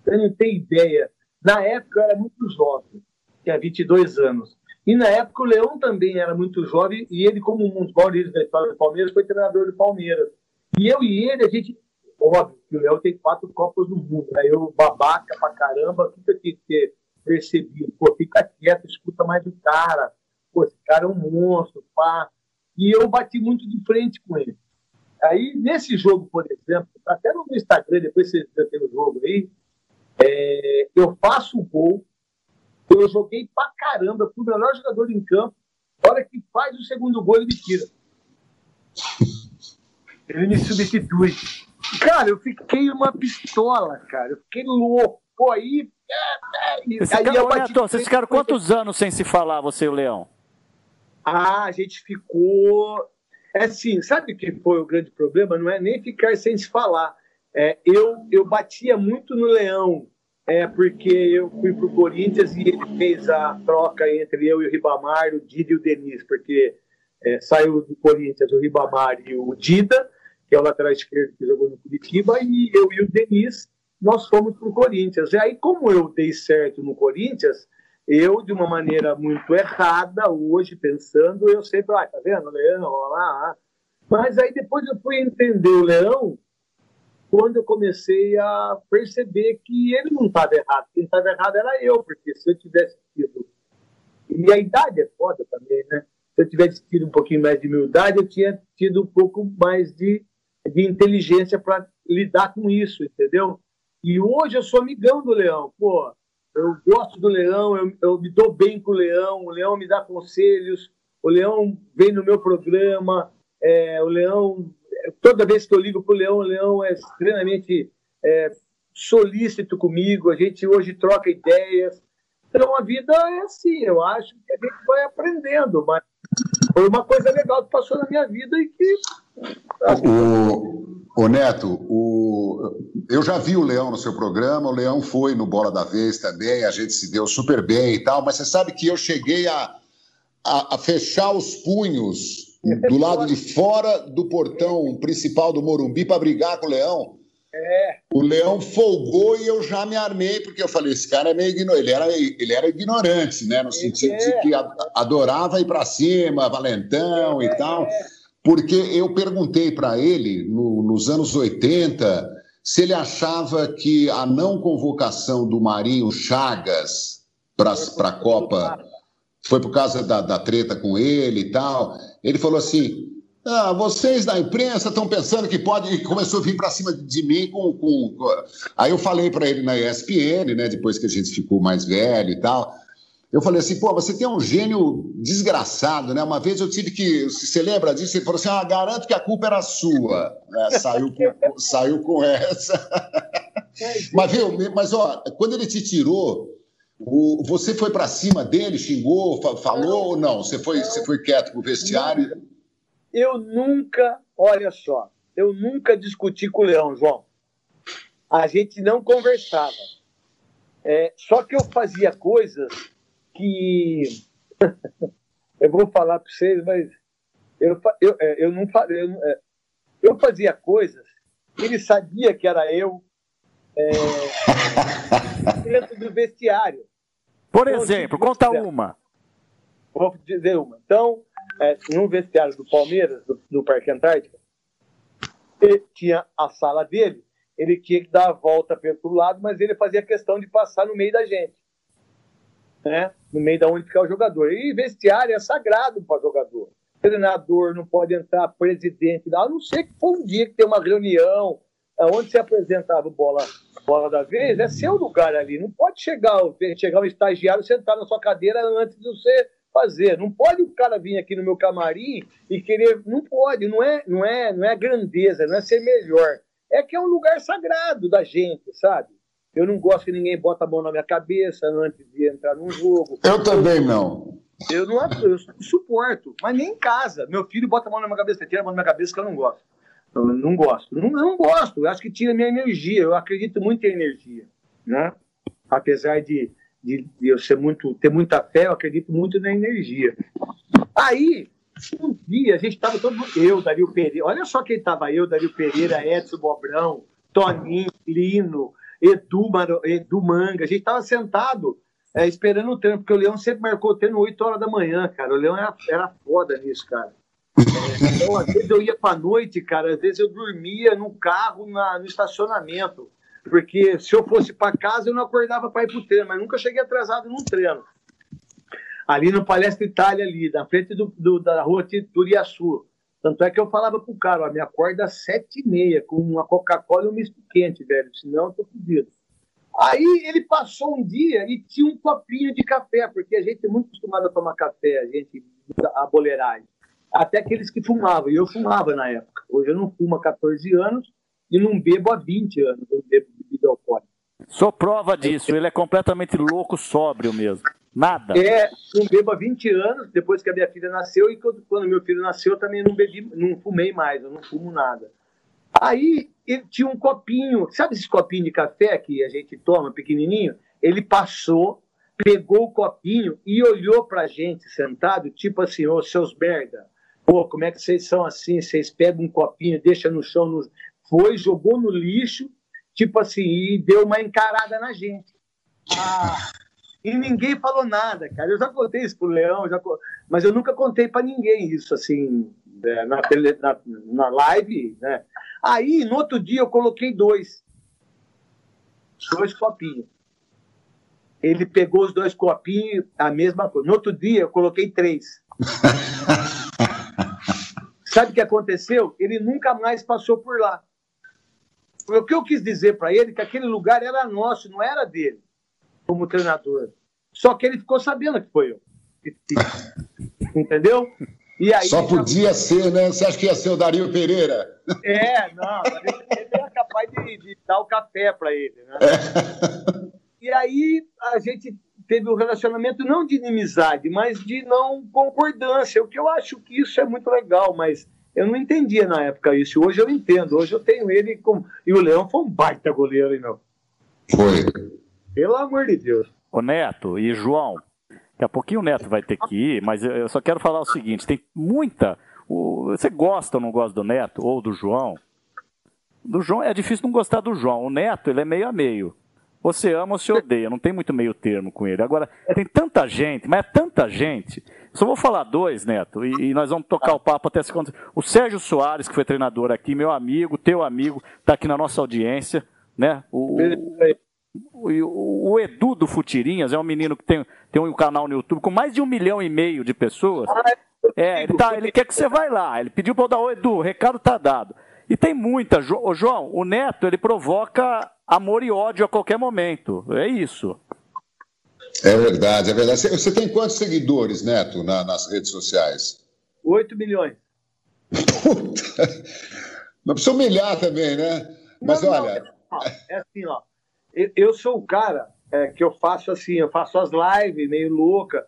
Eu não tenho ideia. Na época eu era muito jovem, tinha vinte e dois anos. E na época o Leão também era muito jovem, e ele, como um dos maiores da história do Palmeiras, foi treinador do Palmeiras. E eu e ele, a gente... Óbvio que o Leão tem quatro Copas do Mundo, né? Eu, babaca pra caramba, o que eu tinha que ter percebido? Pô, fica quieto, escuta mais do cara. Pô, esse cara é um monstro, pá. E eu bati muito de frente com ele. Aí, nesse jogo, por exemplo, até no Instagram, depois vocês já tem o jogo aí, é, eu faço o gol, eu joguei pra caramba, fui o melhor jogador em campo, a hora que faz o segundo gol, ele me tira. Ele me substitui. Cara, eu fiquei uma pistola, cara. Eu fiquei louco. Pô, aí... É, é, Esse aí cara, eu bati... Neto, vocês ficaram quantos anos sem se falar, você e o Leão? Ah, a gente ficou... É assim, sabe o que foi o grande problema? Não é nem ficar sem se falar. É, eu, eu batia muito no Leão, é, porque eu fui pro Corinthians e ele fez a troca entre eu e o Ribamar, o Dida e o Denise, porque é, saiu do Corinthians o Ribamar e o Dida, que é o lateral esquerdo que jogou no Curitiba, e eu e o Denise, nós fomos pro Corinthians. E aí, como eu dei certo no Corinthians... Eu, de uma maneira muito errada, hoje, pensando, eu sempre, ah, tá vendo, Leão, olha lá. Mas aí depois eu fui entender o Leão quando eu comecei a perceber que ele não estava errado. Quem estava errado era eu, porque se eu tivesse tido... E a idade é foda também, né? Se eu tivesse tido um pouquinho mais de humildade, eu tinha tido um pouco mais de, de inteligência para lidar com isso, entendeu? E hoje eu sou amigão do Leão, pô. Eu gosto do Leão, eu, eu me dou bem com o Leão, o Leão me dá conselhos, o Leão vem no meu programa, é, o Leão, toda vez que eu ligo para o Leão, o Leão é extremamente é, solícito comigo, a gente hoje troca ideias. Então a vida é assim, eu acho que a gente vai aprendendo, mas foi uma coisa legal que passou na minha vida e que... O, o Neto, o, eu já vi o Leão no seu programa, o Leão foi no Bola da Vez também, a gente se deu super bem e tal, mas você sabe que eu cheguei a, a, a fechar os punhos do lado de fora do portão principal do Morumbi para brigar com o Leão. É. O, O Leão folgou e eu já me armei, porque eu falei, esse cara é meio ignorante, ele era, ele era ignorante, né? No sentido de que adorava ir para cima, valentão e tal, porque eu perguntei para ele, no, nos anos oitenta, se ele achava que a não convocação do Marinho Chagas para a Copa foi por causa da, da treta com ele e tal. Ele falou assim... Ah, vocês da imprensa estão pensando que pode... E começou a vir para cima de mim com, com... Aí eu falei para ele na E S P N, né, depois que a gente ficou mais velho e tal, eu falei assim, pô, você tem um gênio desgraçado, né? Uma vez eu tive que... Você lembra disso? Ele falou assim, ah, garanto que a culpa era sua. É, saiu, com, saiu com essa. Mas, viu, mas, ó, quando ele te tirou... O, você foi para cima dele, xingou, falou ou não? Você foi, você foi quieto pro vestiário... Eu nunca, olha só, eu nunca discuti com o Leão, João. A gente não conversava. É, só que eu fazia coisas que... eu vou falar para vocês, mas... Eu, eu, eu não falei... Eu, eu fazia coisas que ele sabia que era eu é, dentro do vestiário. Por exemplo, então, conta uma. Vou dizer uma. Então... É, no vestiário do Palmeiras, do, do Parque Antártico, ele tinha a sala dele, ele tinha que dar a volta pelo lado, mas ele fazia questão de passar no meio da gente, né? No meio da onde fica o jogador. E vestiário é sagrado para jogador. Treinador não pode entrar, presidente, a não ser que for um dia que tem uma reunião, onde você apresentava o bola, bola da vez, é seu lugar ali. Não pode chegar, chegar um estagiário sentar na sua cadeira antes de você... fazer, não pode o cara vir aqui no meu camarim e querer, não pode, não é, não é, não é grandeza, não é ser melhor, é que é um lugar sagrado da gente, sabe? Eu não gosto que ninguém bota a mão na minha cabeça antes de entrar num jogo. Eu também não. Eu não, eu não suporto, mas nem em casa, meu filho bota a mão na minha cabeça, tira a mão na minha cabeça que eu não gosto, eu não gosto, não, eu não gosto, eu acho que tira a minha energia, eu acredito muito em energia, né? Apesar de De, de eu ser muito, ter muita fé, eu acredito muito na energia. Aí, um dia, a gente estava todo mundo... Eu, Dario Pereira... Olha só quem estava eu, Dario Pereira, Edson Bobrão, Toninho, Lino, Edu, Mano, Edu Manga. A gente estava sentado é, esperando o treino, porque o Leão sempre marcou o treino oito horas da manhã, cara. O Leão era, era foda nisso, cara. Então, às vezes eu ia para noite, cara. Às vezes eu dormia no carro, na, no estacionamento. Porque se eu fosse para casa, eu não acordava para ir para o treino, mas nunca cheguei atrasado num treino. Ali no Palestra Itália, ali, na frente do, do, da rua Turiaçu. Tanto é que eu falava pro cara, ó, me acorda às sete e meia, com uma Coca-Cola e um misto quente, velho, senão eu tô fudido. Aí ele passou um dia e tinha um copinho de café, porque a gente é muito acostumado a tomar café, a gente, a boleiragem. Até aqueles que fumavam, e eu fumava na época. Hoje eu não fumo há quatorze anos, e não bebo há vinte anos, eu bebo bebida alcoólica. Só prova disso, ele é completamente louco, sóbrio mesmo. Nada. É, não bebo há vinte anos, depois que a minha filha nasceu, e quando, quando meu filho nasceu eu também não bebi, não fumei mais, eu não fumo nada. Aí ele tinha um copinho, sabe esse copinho de café que a gente toma, pequenininho? Ele passou, pegou o copinho e olhou pra gente sentado, tipo assim, ô, seus merda, pô, como é que vocês são assim, vocês pegam um copinho, deixam no chão, no... foi, jogou no lixo, tipo assim, e deu uma encarada na gente. Ah, e ninguém falou nada, cara. Eu já contei isso pro Leão, já... mas eu nunca contei para ninguém isso, assim, na, tele... na, na live, né? Aí, no outro dia, eu coloquei dois. Dois copinhos. Ele pegou os dois copinhos, a mesma coisa. No outro dia, eu coloquei três. Sabe o que aconteceu? Ele nunca mais passou por lá. O que eu quis dizer para ele que aquele lugar era nosso, não era dele, como treinador. Só que ele ficou sabendo que foi eu. Entendeu? E aí, só podia já... ser, né? Você acha que ia ser o Dario Pereira? É, não. O Dario Pereira era capaz de, de dar o café para ele, né? É. E aí a gente teve um relacionamento não de inimizade, mas de não concordância, o que eu acho que isso é muito legal, mas eu não entendia na época isso, hoje eu entendo, hoje eu tenho ele, com... e o Leão foi um baita goleiro, hein, meu? Foi. Pelo amor de Deus. Ô Neto e João, daqui a pouquinho o Neto vai ter que ir, mas eu só quero falar o seguinte, tem muita, você gosta ou não gosta do Neto, ou do João, Do João, é difícil não gostar do João. O Neto, ele é meio a meio. Ou você ama ou você odeia. Não tem muito meio termo com ele. Agora, tem tanta gente, mas é tanta gente. Só vou falar dois, Neto, e, e nós vamos tocar o papo até se conta. O Sérgio Soares, que foi treinador aqui, meu amigo, teu amigo, está aqui na nossa audiência, né? O, o, o, o Edu do Futirinhas é um menino que tem, tem um canal no YouTube com mais de um milhão e meio de pessoas. É, ele, tá, ele quer que você vai lá. Ele pediu para eu dar, ô Edu, o recado tá dado. E tem muita... Ô, João, o Neto, ele provoca amor e ódio a qualquer momento. É isso. É verdade, é verdade. Você tem quantos seguidores, Neto, na, nas redes sociais? oito milhões. Puta! Não precisa humilhar também, né? Mas não, olha... Não, é assim, ó. Eu sou o cara é, que eu faço assim, eu faço as lives meio louca.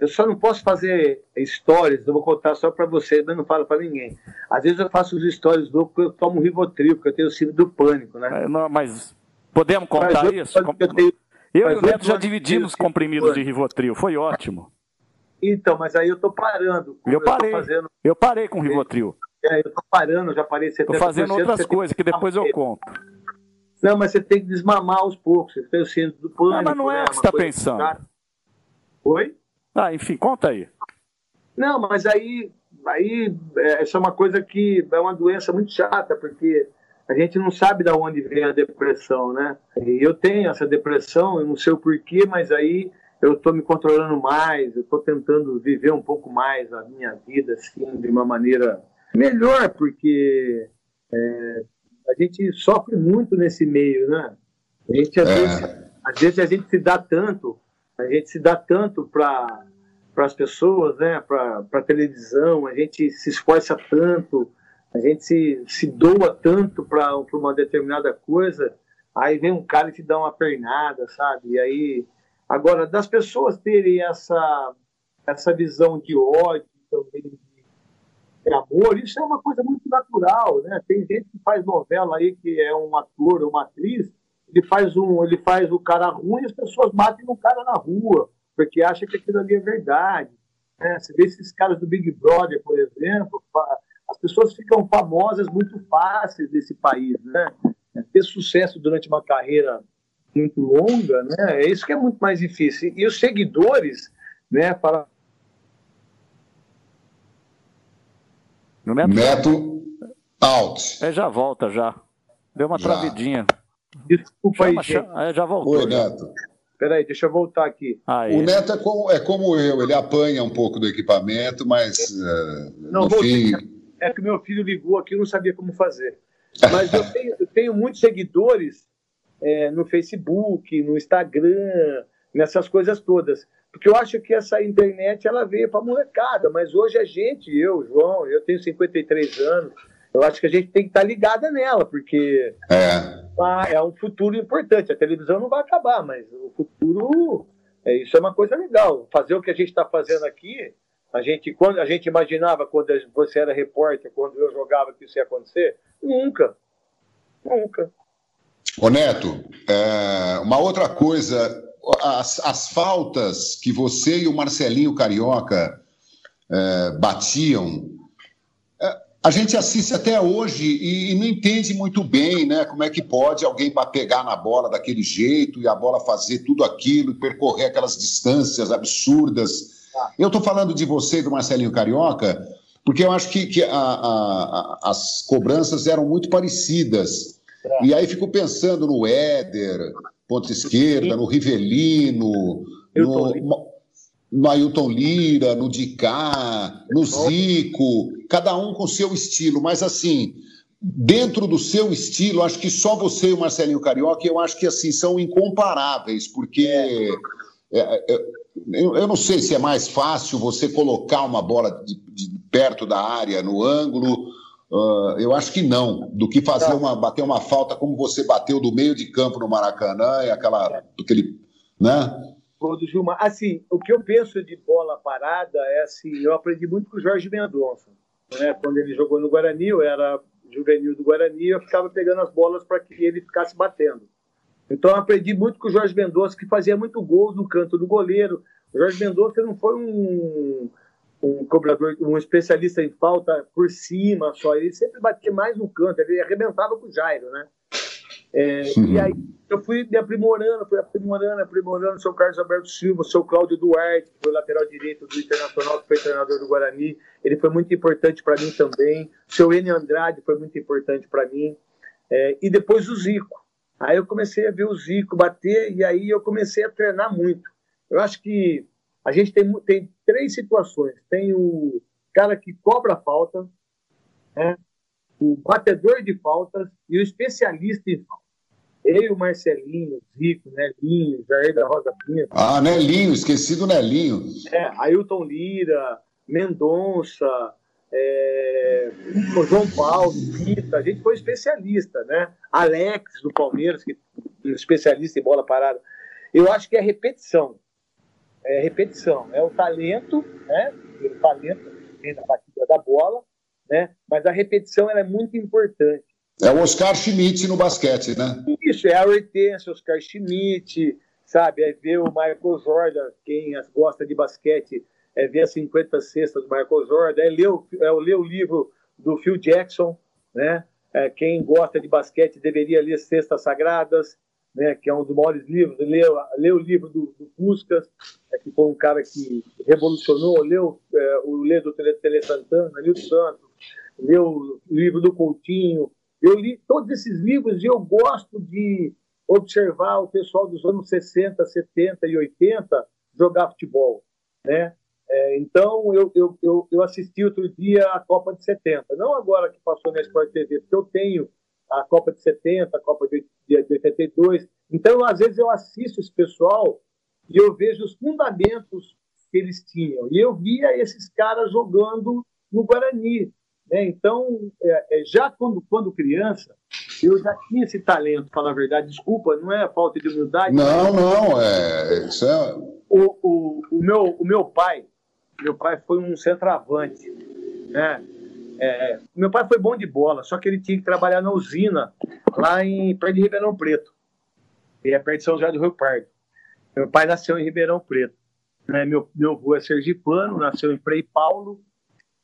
Eu só não posso fazer stories, eu vou contar só para vocês, mas não falo para ninguém. Às vezes eu faço os stories loucos porque eu tomo Rivotril, porque eu tenho síndrome do pânico, né? É, não, mas podemos contar mas isso? Eu, eu, tenho... eu e o Neto já dividimos comprimidos de Rivotril, foi ótimo. Então, mas aí eu tô parando. Eu parei, eu, tô fazendo... eu parei com o Rivotril. É, eu tô parando, já parei setenta por cento. Tô fazendo outras coisas que depois eu conto. Não, mas você tem que desmamar aos poucos, você tem o síndrome do pânico. Não, mas não é o né? que você tá pensando. Cara... Oi? Ah, enfim, conta aí. Não, mas aí, aí é, essa é uma coisa que é uma doença muito chata, porque a gente não sabe de onde vem a depressão, né? E eu tenho essa depressão, eu não sei o porquê, mas aí eu estou me controlando mais, eu estou tentando viver um pouco mais a minha vida, assim, de uma maneira melhor, porque é, a gente sofre muito nesse meio, né? A gente, às, é. vezes, às vezes a gente se dá tanto... A gente se dá tanto para as pessoas, né? Para a televisão, a gente se esforça tanto, a gente se, se doa tanto para uma determinada coisa, aí vem um cara e te dá uma pernada, sabe? E aí, agora, das pessoas terem essa, essa visão de ódio, também de amor, isso é uma coisa muito natural, né? Tem gente que faz novela aí, que é um ator ou uma atriz, Ele faz, um, ele faz o cara ruim e as pessoas matam o cara na rua, porque acham que aquilo ali é verdade. Né? Você vê esses caras do Big Brother, por exemplo, as pessoas ficam famosas muito fáceis nesse país. Né? Ter sucesso durante uma carreira muito longa, né? É isso que é muito mais difícil. E os seguidores, né, para... Neto, out. É, já volta, já. Deu uma já. travidinha. Desculpa aí, chama, já voltou. Oi, Neto. Peraí, deixa eu voltar aqui. Aí. O Neto é como, é como eu, ele apanha um pouco do equipamento, mas uh, não, no voltei. fim... É que meu filho ligou aqui, eu não sabia como fazer. Mas eu, tenho, eu tenho muitos seguidores é, no Facebook, no Instagram, nessas coisas todas. Porque eu acho que essa internet ela veio para molecada, mas hoje a gente, eu, João, eu tenho cinquenta e três anos, eu acho que a gente tem que estar ligada nela, porque é. é um futuro importante. A televisão não vai acabar, mas o futuro, é, isso é uma coisa legal. Fazer o que a gente está fazendo aqui, a gente, quando, a gente imaginava quando você era repórter, quando eu jogava, que isso ia acontecer? Nunca. Nunca. Ô Neto, é, uma outra coisa, as, as faltas que você e o Marcelinho Carioca é, batiam... É, a gente assiste até hoje e, e não entende muito bem, né? Como é que pode alguém pegar na bola daquele jeito e a bola fazer tudo aquilo, percorrer aquelas distâncias absurdas. Ah. Eu estou falando de você e do Marcelinho Carioca, porque eu acho que, que a, a, a, as cobranças eram muito parecidas. Ah. E aí fico pensando no Éder, Ponto Esquerda, no Rivelino, no... no Ailton Lira, no Dicá, no Zico, cada um com seu estilo, mas assim, dentro do seu estilo, acho que só você e o Marcelinho Carioca, eu acho que assim, são incomparáveis, porque é, é, eu, eu não sei se é mais fácil você colocar uma bola de, de perto da área, no ângulo, uh, eu acho que não, do que fazer uma, bater uma falta como você bateu do meio de campo no Maracanã, e aquela, aquele, né? Do Gilmar. Assim, o que eu penso de bola parada é assim, eu aprendi muito com o Jorge Mendonça, né? Quando ele jogou no Guarani, eu era juvenil do Guarani, eu ficava pegando as bolas para que ele ficasse batendo. Então eu aprendi muito com o Jorge Mendonça, que fazia muito gol no canto do goleiro. O Jorge Mendonça não foi um, um cobrador, um especialista em falta por cima só, ele sempre batia mais no canto, ele arrebentava com o Jairo, né? É, e aí eu fui me aprimorando, fui aprimorando, aprimorando, o seu Carlos Alberto Silva, o seu Cláudio Duarte, que foi lateral direito do Internacional, que foi treinador do Guarani, ele foi muito importante para mim também, o seu N. Andrade foi muito importante para mim, é, e depois o Zico. Aí eu comecei a ver o Zico bater e aí eu comecei a treinar muito. Eu acho que a gente tem, tem três situações. Tem o cara que cobra a falta, né? O batedor de faltas e o especialista em falta. Eu, Marcelinho, Zico, Nelinho, Jair da Rosa Pinto. Ah, Nelinho, esqueci do Nelinho. É, Ailton Lira, Mendonça, é, o João Paulo, Pita, a gente foi especialista, né? Alex, do Palmeiras, que é um especialista em bola parada. Eu acho que é repetição. É repetição. É o talento, né? O talento que tem na batida da bola, né? Mas a repetição ela é muito importante. É o Oscar Schmidt no basquete, né? Isso, é a Hortência, Oscar Schmidt, sabe? É ver o Michael Jordan, quem gosta de basquete, é ver as cinquenta cestas do Michael Jordan, é ler o, é ler o livro do Phil Jackson, né? É, quem gosta de basquete deveria ler Cestas Sagradas, né? Que é um dos maiores livros, ler, ler o livro do, do Puskás, é, que foi um cara que revolucionou, leu é, o livro do Tele Santana, leu o Santos, leu o livro do Coutinho, eu li todos esses livros e eu gosto de observar o pessoal dos anos sessenta, setenta e oitenta jogar futebol, né? É, então, eu, eu, eu, eu assisti outro dia a Copa de setenta. Não agora que passou na Sport T V, porque eu tenho a Copa de setenta, a Copa de, de, de oitenta e dois. Então, às vezes, eu assisto esse pessoal e eu vejo os fundamentos que eles tinham. E eu via esses caras jogando no Guarani, né? Então, é, é, já quando, quando criança, eu já tinha esse talento, falar a verdade. Desculpa, não é a falta de humildade. Não, não. É... Isso é... O, o, o, meu, o meu pai... Meu pai foi um centroavante, né? É, meu pai foi bom de bola, só que ele tinha que trabalhar na usina, lá em perto de Ribeirão Preto. Ele é perto de São José do Rio Pardo. Meu pai nasceu em Ribeirão Preto. Né? Meu, meu avô é sergipano, nasceu em Frei Paulo.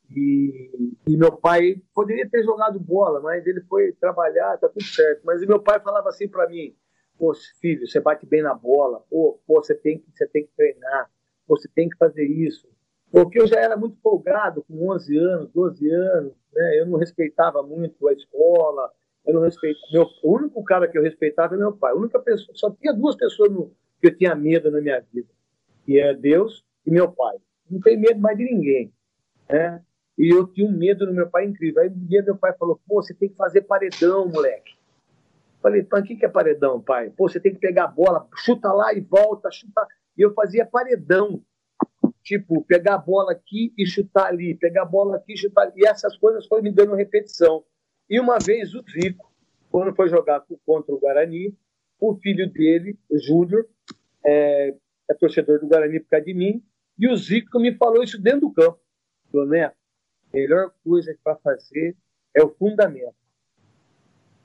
E, e meu pai poderia ter jogado bola, mas ele foi trabalhar, tá tudo certo. Mas meu pai falava assim para mim: pô, filho, você bate bem na bola, pô, pô você, tem que, você tem que treinar, pô, você tem que fazer isso. Porque eu já era muito folgado, com onze anos, doze anos, né? Eu não respeitava muito a escola, eu não respeitava... Meu, o único cara que eu respeitava era meu pai. A única pessoa, só tinha duas pessoas no, que eu tinha medo na minha vida, que era Deus e meu pai. Não tenho medo mais de ninguém, né? E eu tinha um medo no meu pai incrível. Aí um dia meu pai falou: pô, você tem que fazer paredão, moleque. Falei: pô, o que é paredão, pai? Pô, você tem que pegar a bola, chuta lá e volta, chuta... E eu fazia paredão. Tipo, pegar a bola aqui e chutar ali, pegar a bola aqui e chutar ali. E essas coisas foram me dando repetição. E uma vez o Zico, quando foi jogar contra o Guarani, o filho dele, o Júnior, é, é torcedor do Guarani por causa de mim, e o Zico me falou isso dentro do campo. Falou: Neto, a melhor coisa para fazer é o fundamento.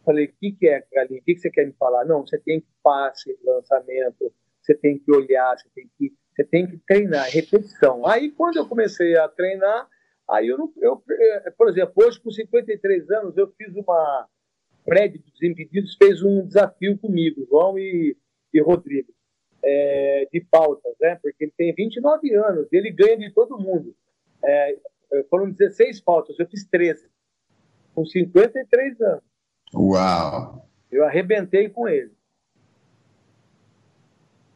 Falei: o que, que é, Galinho? O que, que você quer me falar? Não, você tem que passe, lançamento, você tem que olhar, você tem que... Você tem que treinar, repetição. Aí, quando eu comecei a treinar, aí eu não... Eu, por exemplo, hoje, com cinquenta e três anos, eu fiz uma... Fred dos Impedidos fez um desafio comigo, João e, e Rodrigo, é, de pautas, né? Porque ele tem vinte e nove anos, ele ganha de todo mundo. É, foram dezesseis pautas, eu fiz treze. Com cinquenta e três anos. Uau! Eu arrebentei com ele.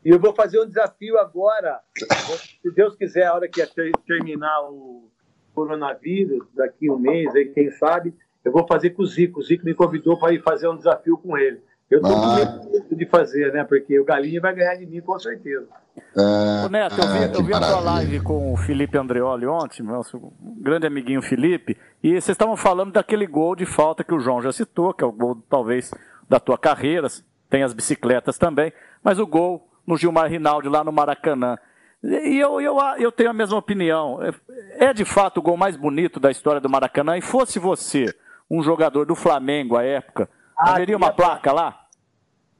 E eu vou fazer um desafio agora, se Deus quiser, a hora que terminar o coronavírus, daqui um mês, aí quem sabe, eu vou fazer com o Zico. O Zico me convidou para ir fazer um desafio com ele. Eu estou ah. com medo de fazer, né? Porque o Galinha vai ganhar de mim, com certeza. É, Ô Neto, eu vi, é, eu vi a tua live com o Felipe Andreoli ontem, nosso grande amiguinho Felipe, e vocês estavam falando daquele gol de falta que o João já citou, que é o gol, talvez, da tua carreira. Tem as bicicletas também, mas o gol... no Gilmar Rinaldi, lá no Maracanã. E eu, eu, eu tenho a mesma opinião. É de fato o gol mais bonito da história do Maracanã. E fosse você, um jogador do Flamengo à época, ah, haveria uma placa lá?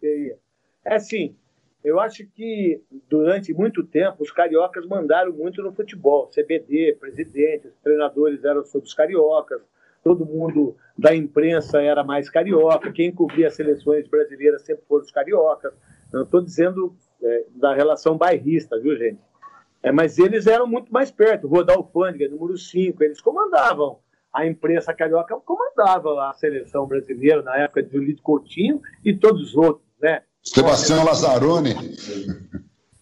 Teria. É assim, Eu acho que, durante muito tempo, os cariocas mandaram muito no futebol. C B D, presidentes, treinadores eram sobre os cariocas, todo mundo da imprensa era mais carioca, quem cobria as seleções brasileiras sempre foram os cariocas. Não estou dizendo é, da relação bairrista, viu, gente? É, mas eles eram muito mais perto. Rodalfândega, número cinco, eles comandavam. A imprensa carioca comandava a seleção brasileira na época de Julito Coutinho e todos os outros, né? Sebastião Lazaroni.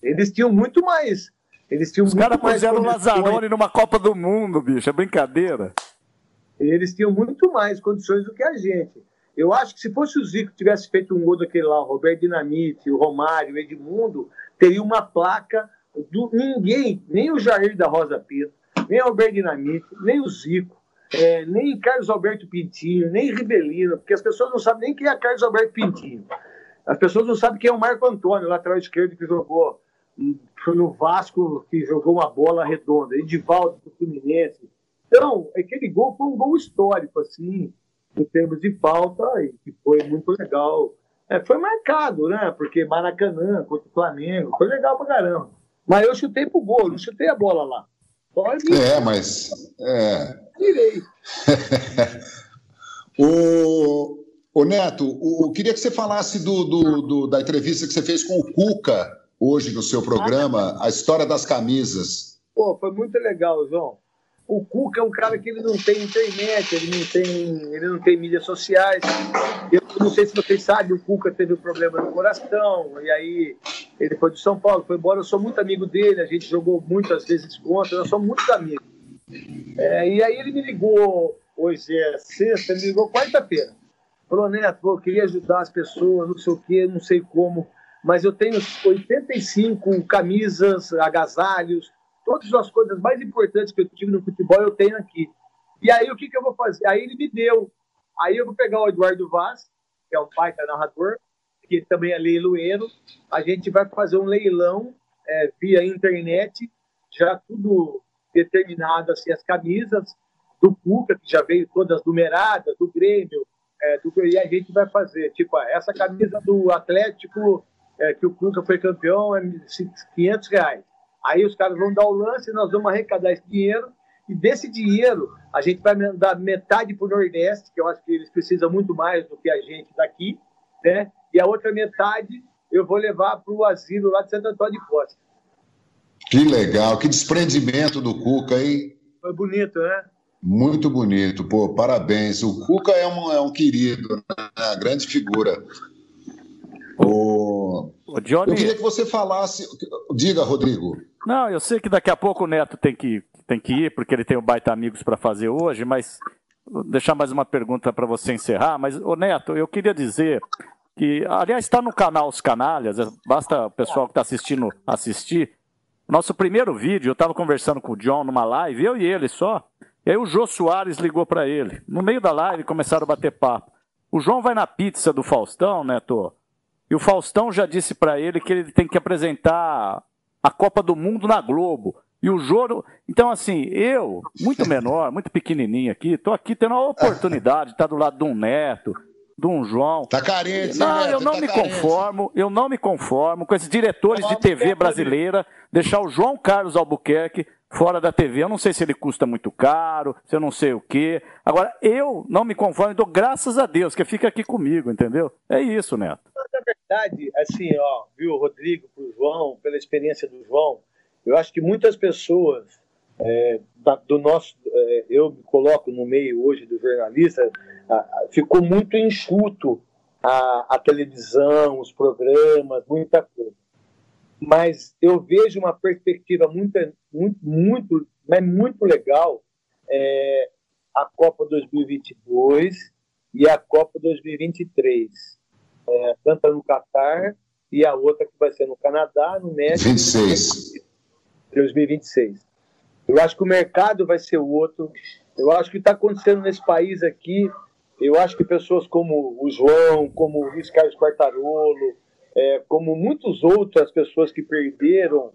Eles tinham muito mais. Eles tinham Os caras puseram o Lazaroni numa Copa do Mundo, bicho, é brincadeira. Eles tinham muito mais condições do que a gente. Eu acho que se fosse o Zico que tivesse feito um gol daquele lá, o Roberto Dinamite, o Romário, o Edmundo, teria uma placa do ninguém, nem o Jair da Rosa Pinto, nem o Roberto Dinamite, nem o Zico. É, nem Carlos Alberto Pintinho, nem Rivelino, porque as pessoas não sabem nem quem é Carlos Alberto Pintinho. As pessoas não sabem quem é o Marco Antônio, lateral esquerdo que jogou no Vasco, que jogou uma bola redonda, Edivaldo do Fluminense. Então, aquele gol foi um gol histórico, assim, em termos de falta, e que foi muito legal. É, foi marcado, né? Porque Maracanã contra o Flamengo, foi legal pra caramba. Mas eu chutei pro gol, não chutei a bola lá. É, mas... É. Tirei. o, o Neto, o, eu queria que você falasse do, do, do, da entrevista que você fez com o Cuca, hoje no seu programa, a história das camisas. Pô, foi muito legal, João. O Cuca é um cara que ele não tem internet, ele não tem, ele não tem mídias sociais. Eu não sei se vocês sabem, o Cuca teve um problema no coração, e aí... Ele foi de São Paulo, foi embora, eu sou muito amigo dele, a gente jogou muitas vezes contra, nós somos muitos amigos. É, e aí ele me ligou, hoje é sexta, ele me ligou quarta-feira. Falou, Neto, eu queria ajudar as pessoas, não sei o quê, não sei como, mas eu tenho oitenta e cinco camisas, agasalhos, todas as coisas mais importantes que eu tive no futebol eu tenho aqui. E aí o que, que eu vou fazer? Aí ele me deu. Aí eu vou pegar o Eduardo Vaz, que é um baita narrador, que também é leiloeiro, a gente vai fazer um leilão é, via internet, já tudo determinado, assim, as camisas do Cuca, que já veio todas numeradas, do Grêmio, é, do, e a gente vai fazer, tipo, essa camisa do Atlético, é, que o Cuca foi campeão, é quinhentos reais. Aí os caras vão dar o lance, nós vamos arrecadar esse dinheiro, e desse dinheiro a gente vai mandar metade para o Nordeste, que eu acho que eles precisam muito mais do que a gente daqui, né? E a outra metade eu vou levar para o asilo lá de Santo Antônio de Costa. Que legal, que desprendimento do Cuca, hein? Foi bonito, né? Muito bonito, pô, parabéns. O Cuca é um, é um querido, né? Uma grande figura. O... O Johnny... Eu queria que você falasse... Diga, Rodrigo. Não, eu sei que daqui a pouco o Neto tem que, tem que ir, porque ele tem um baita amigos para fazer hoje, mas vou deixar mais uma pergunta para você encerrar. Mas, ô Neto, eu queria dizer... Que, aliás, está no canal Os Canalhas, basta o pessoal que está assistindo assistir. Nosso primeiro vídeo, eu estava conversando com o John numa live, eu e ele só, e aí o Jô Soares ligou para ele. No meio da live começaram a bater papo. O João vai na pizza do Faustão, Neto, e o Faustão já disse para ele que ele tem que apresentar a Copa do Mundo na Globo. E o Jô... Então, assim, eu, muito menor, muito pequenininho aqui, estou aqui tendo a oportunidade de estar do lado de um Neto, de um João. Tá carente, não, Neto, eu não tá me carente. conformo, eu não me conformo com esses diretores de T V brasileira deixar o João Carlos Albuquerque fora da T V. Eu não sei se ele custa muito caro, se eu não sei o quê. Agora, eu não me conformo, dou graças a Deus que fica aqui comigo, entendeu? É isso, Neto. Na verdade, assim, ó, viu, Rodrigo, pro João, pela experiência do João, eu acho que muitas pessoas é, da, do nosso, é, eu me coloco no meio hoje do jornalista. Ficou muito enxuto a, a televisão, os programas, muita coisa. Mas eu vejo uma perspectiva muito, muito, muito, mas muito legal é, a Copa dois mil e vinte e dois e a Copa dois mil e vinte e três. É, tanto no Catar e a outra que vai ser no Canadá, no México. dois mil e vinte e seis. Eu acho que o mercado vai ser o outro. Eu acho que está acontecendo nesse país aqui. Eu acho que pessoas como o João, como o Luiz Carlos Quartarolo, é, como muitas outras pessoas que perderam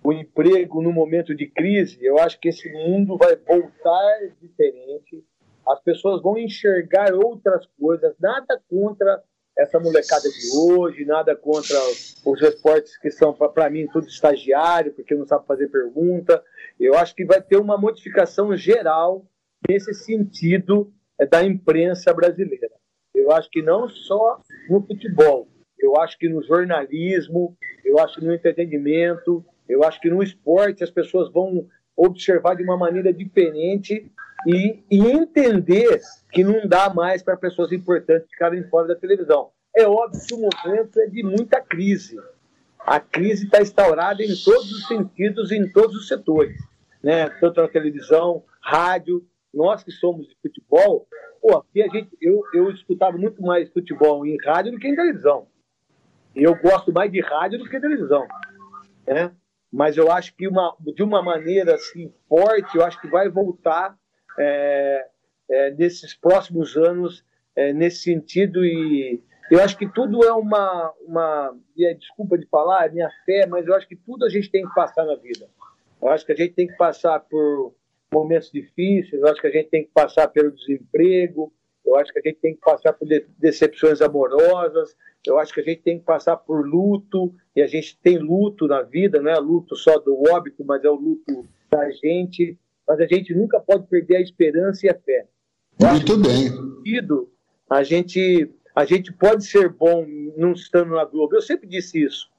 o emprego no momento de crise, eu acho que esse mundo vai voltar diferente, as pessoas vão enxergar outras coisas, nada contra essa molecada de hoje, nada contra os repórteres que são, para mim, tudo estagiário, porque não sabe fazer pergunta. Eu acho que vai ter uma modificação geral nesse sentido da imprensa brasileira. Eu acho que não só no futebol, eu acho que no jornalismo, eu acho que no entretenimento, eu acho que no esporte as pessoas vão observar de uma maneira diferente e, e entender que não dá mais para pessoas importantes ficarem fora da televisão. É óbvio que o momento é de muita crise. A crise está instaurada em todos os sentidos, em todos os setores, né? Tanto na televisão, rádio, nós que somos de futebol, pô, aqui a gente, eu, eu escutava muito mais futebol em rádio do que em televisão. Eu gosto mais de rádio do que de televisão, né? Mas eu acho que uma, de uma maneira assim, forte, eu acho que vai voltar é, é, nesses próximos anos é, nesse sentido. E eu acho que tudo é uma... uma e é, desculpa de falar, é minha fé, mas eu acho que tudo a gente tem que passar na vida. Eu acho que a gente tem que passar por momentos difíceis, eu acho que a gente tem que passar pelo desemprego, eu acho que a gente tem que passar por decepções amorosas, eu acho que a gente tem que passar por luto, e a gente tem luto na vida, não é luto só do óbito, mas é o luto da gente, mas a gente nunca pode perder a esperança e a fé. Muito bem. Sentido, a, gente, a gente pode ser bom não estando na Globo, eu sempre disse isso.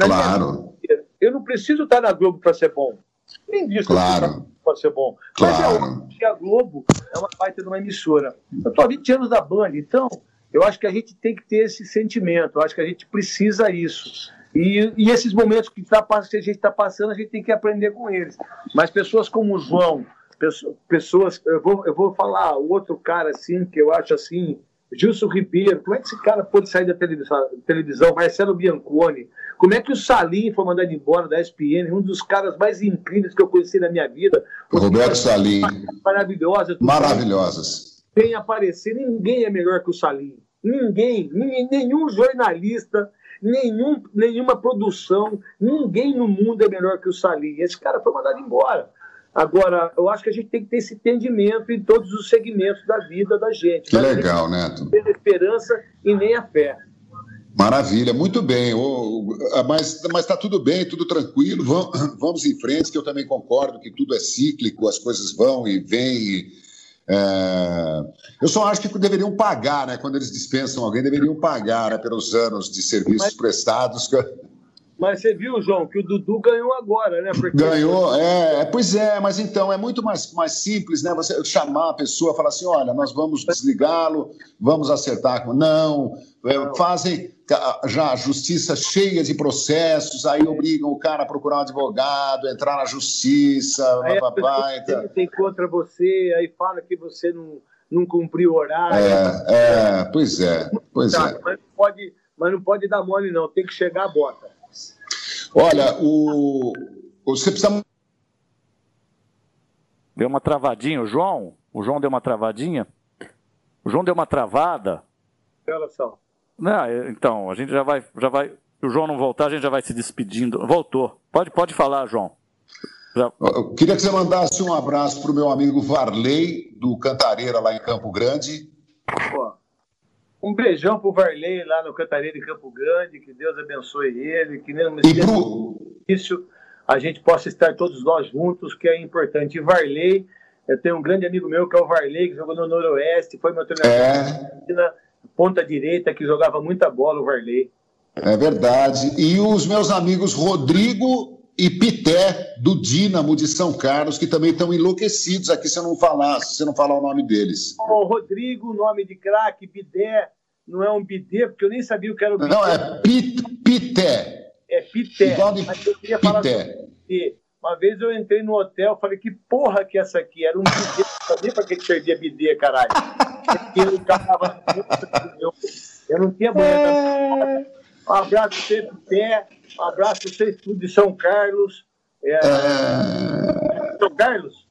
Claro. Vida, eu não preciso estar na Globo para ser bom. Nem disso claro. Pode ser bom. Claro. Mas é óbvio que a Globo é uma baita de uma emissora. Eu estou há vinte anos da Band, então eu acho que a gente tem que ter esse sentimento, eu acho que a gente precisa disso. E, e esses momentos que, tá, que a gente está passando, a gente tem que aprender com eles. Mas pessoas como o João, pessoas, eu vou, eu vou falar outro cara assim, que eu acho assim, Gilson Ribeiro, como é que esse cara pôde sair da televisão, televisão, Marcelo Bianconi, como é que o Salim foi mandado embora da E S P N, um dos caras mais incríveis que eu conheci na minha vida. Roberto Salim. Maravilhosas. Maravilhosas. Sem aparecer, ninguém é melhor que o Salim. Ninguém, nenhum jornalista, nenhum, nenhuma produção, ninguém no mundo é melhor que o Salim. Esse cara foi mandado embora. Agora, eu acho que a gente tem que ter esse entendimento em todos os segmentos da vida da gente. Que legal, Neto. Não tem esperança e nem a fé. Maravilha, muito bem. Oh, mas está tudo bem, tudo tranquilo. Vamos, vamos em frente, que eu também concordo que tudo é cíclico, as coisas vão e vêm. É... Eu só acho que deveriam pagar, né? Quando eles dispensam alguém, deveriam pagar, né, pelos anos de serviços mas... prestados... Que... Mas você viu, João, que o Dudu ganhou agora, né? Porque... Ganhou, é, pois é, mas então é muito mais, mais simples, né? Você chamar a pessoa, falar assim, olha, nós vamos desligá-lo, vamos acertar com... Não, não, fazem já a justiça cheia de processos, aí obrigam o cara a procurar um advogado, entrar na justiça, aí papai, a pessoa tem contra você, aí fala que você não, não cumpriu o horário. É, é, pois é, pois tá, é. Mas não, pode, mas não pode dar mole, não, tem que chegar a bota. Olha, o... você precisa... Deu uma travadinha, o João? O João deu uma travadinha? O João deu uma travada? Que horas são? Não, então, a gente já vai, já vai... Se o João não voltar, a gente já vai se despedindo. Voltou. Pode, pode falar, João. Já... Eu queria que você mandasse um abraço para o meu amigo Varley, do Cantareira, lá em Campo Grande. Pô. Um beijão pro Varley lá no Cantareira de Campo Grande, que Deus abençoe ele, que mesmo no início a gente possa estar todos nós juntos, que é importante. E Varley, eu tenho um grande amigo meu que é o Varley, que jogou no Noroeste, foi meu treinador é. na ponta direita, que jogava muita bola o Varley. É verdade. E os meus amigos Rodrigo e Pité, do Dínamo de São Carlos, que também estão enlouquecidos aqui se eu não falar, se eu não falar o nome deles. O Rodrigo, nome de craque, Bidé, não é um Bidé, porque eu nem sabia o que era o Bidé. Não, é Pit, Pité. É Pité. De... Mas eu queria falar sobre... Uma vez eu entrei no hotel, falei, que porra que é essa aqui? Era um Bidé, não sabia pra que servia Bidé, caralho. Eu, tava... eu não tinha banheiro. Um abraço pra você, Pité. Um abraço para vocês tudo de São Carlos. É... É... São Carlos?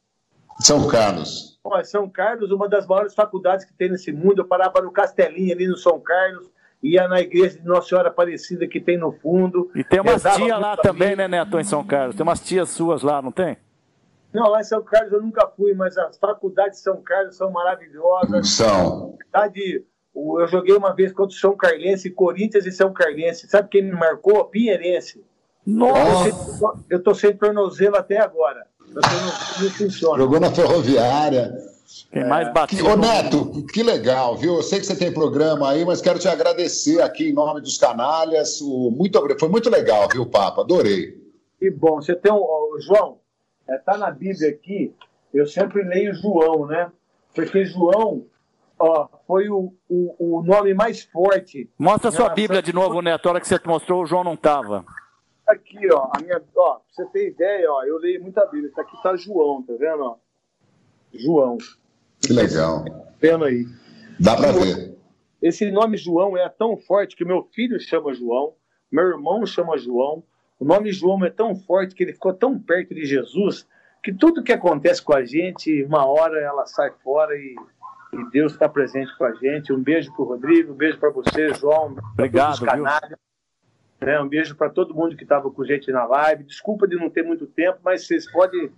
São Carlos. Bom, é São Carlos, uma das maiores faculdades que tem nesse mundo. Eu parava no Castelinho, ali no São Carlos, ia na igreja de Nossa Senhora Aparecida, que tem no fundo. E tem umas tias lá também, né, Neto, em São Carlos? Tem umas tias suas lá, não tem? Não, lá em São Carlos eu nunca fui, mas as faculdades de São Carlos são maravilhosas. São. A faculdade... Eu joguei uma vez contra o São Carlense, Corinthians e São Carlense. Sabe quem me marcou? Pinheirense. Nossa! Eu tô sem tornozelo até agora. Eu tô no, não funciona. Jogou na Ferroviária. Tem mais batido. Ô Neto, que legal, viu? Eu sei que você tem programa aí, mas quero te agradecer aqui em nome dos canalhas. O... Muito... Foi muito legal, viu, Papa? Adorei. Que bom. Você tem um... O João, é, tá na Bíblia aqui, eu sempre leio João, né? Porque João... Ó, foi o, o, o nome mais forte. Mostra sua Bíblia de novo, Neto. A hora que você mostrou, o João não estava. Aqui, ó, a minha, ó, pra você ter ideia, ó, eu leio muita Bíblia. Isso aqui tá João, tá vendo? Ó? João. Que legal. Tá vendo aí? Dá pra esse, ver. Esse nome João é tão forte que meu filho chama João, meu irmão chama João. O nome João é tão forte que ele ficou tão perto de Jesus que tudo que acontece com a gente, uma hora ela sai fora e... E Deus está presente com a gente. Um beijo para o Rodrigo, um beijo para você, João. Obrigado, canalha. É, um beijo para todo mundo que estava com a gente na live. Desculpa de não ter muito tempo, mas vocês podem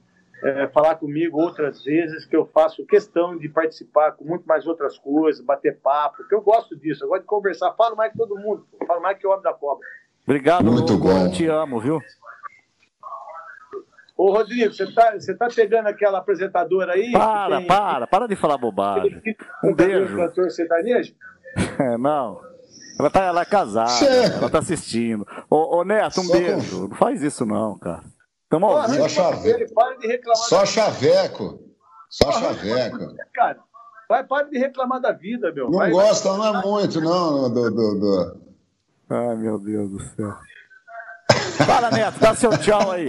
é, falar comigo outras vezes, que eu faço questão de participar com muito mais outras coisas, bater papo, porque eu gosto disso, eu gosto de conversar. Falo mais que todo mundo, pô. Falo mais que o homem da cobra. Obrigado, muito bom. Eu te amo, viu? Ô, Rodrigo, você tá, você tá pegando aquela apresentadora aí? Para, tem... para, para de falar bobagem. Um beijo. É, não, ela, tá, ela é casada, certo. Ela tá assistindo. Ô, ô Neto, um Só beijo. Com... Não faz isso não, cara. Tamo Pô, ao vivo. Só chaveco. Para de reclamar Só da... chaveco. Só Pô, chaveco. Cara, vai, para de reclamar da vida, meu. Não vai, gosta, vai... não é muito, não. Do, do, do... Ai, meu Deus do céu. Fala, Neto, dá seu tchau aí.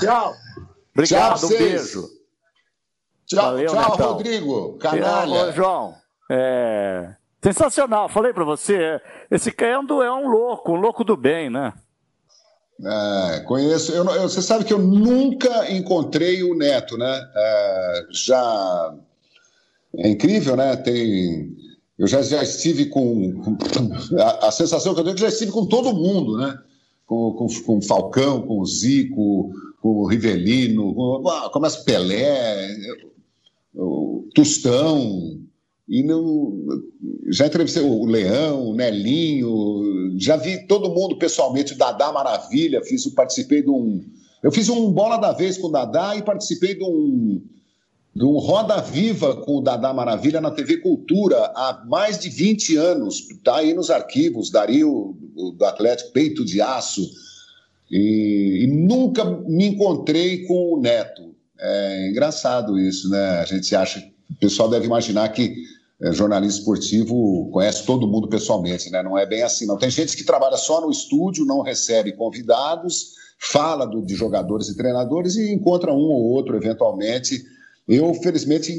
Tchau. Obrigado, tchau, um beijo. Tchau, valeu, tchau Rodrigo. Canalha. Ô, João, é... sensacional. Falei pra você, esse Cando é um louco, um louco do bem, né? É, conheço. Eu, eu, você sabe que eu nunca encontrei o Neto, né? É, já é incrível, né? Tem... Eu já, já estive com... A, a sensação que eu tenho é que já estive com todo mundo, né? Com, com, com Falcão, com Zico, com Rivelino, com, começa Pelé, o Tostão, e não, já entrevistei o Leão, o Nelinho, já vi todo mundo pessoalmente, o Dadá Maravilha, fiz, participei de um... Eu fiz um Bola da Vez com o Dadá e participei de um, de um Roda Viva com o Dadá Maravilha na T V Cultura há mais de vinte anos, está aí nos arquivos, Dario... do Atlético, peito de aço, e, e nunca me encontrei com o Neto. É engraçado isso, né? A gente acha, o pessoal deve imaginar que é, jornalista esportivo conhece todo mundo pessoalmente, né? Não é bem assim, não. Tem gente que trabalha só no estúdio, não recebe convidados, fala do, de jogadores e treinadores e encontra um ou outro, eventualmente. Eu, felizmente,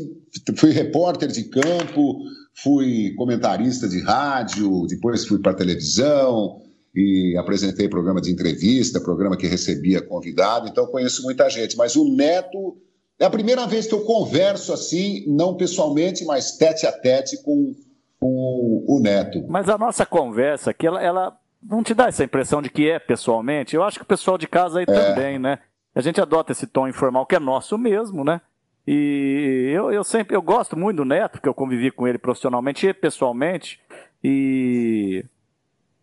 fui repórter de campo, fui comentarista de rádio, depois fui para televisão e apresentei programa de entrevista, programa que recebia convidado, então conheço muita gente. Mas o Neto é a primeira vez que eu converso assim, não pessoalmente, mas tete a tete com, com o Neto. Mas a nossa conversa aqui, ela, ela não te dá essa impressão de que é pessoalmente? Eu acho que o pessoal de casa aí é. Também, né? A gente adota esse tom informal que é nosso mesmo, né? E eu, eu sempre eu gosto muito do Neto, porque eu convivi com ele profissionalmente e pessoalmente, e,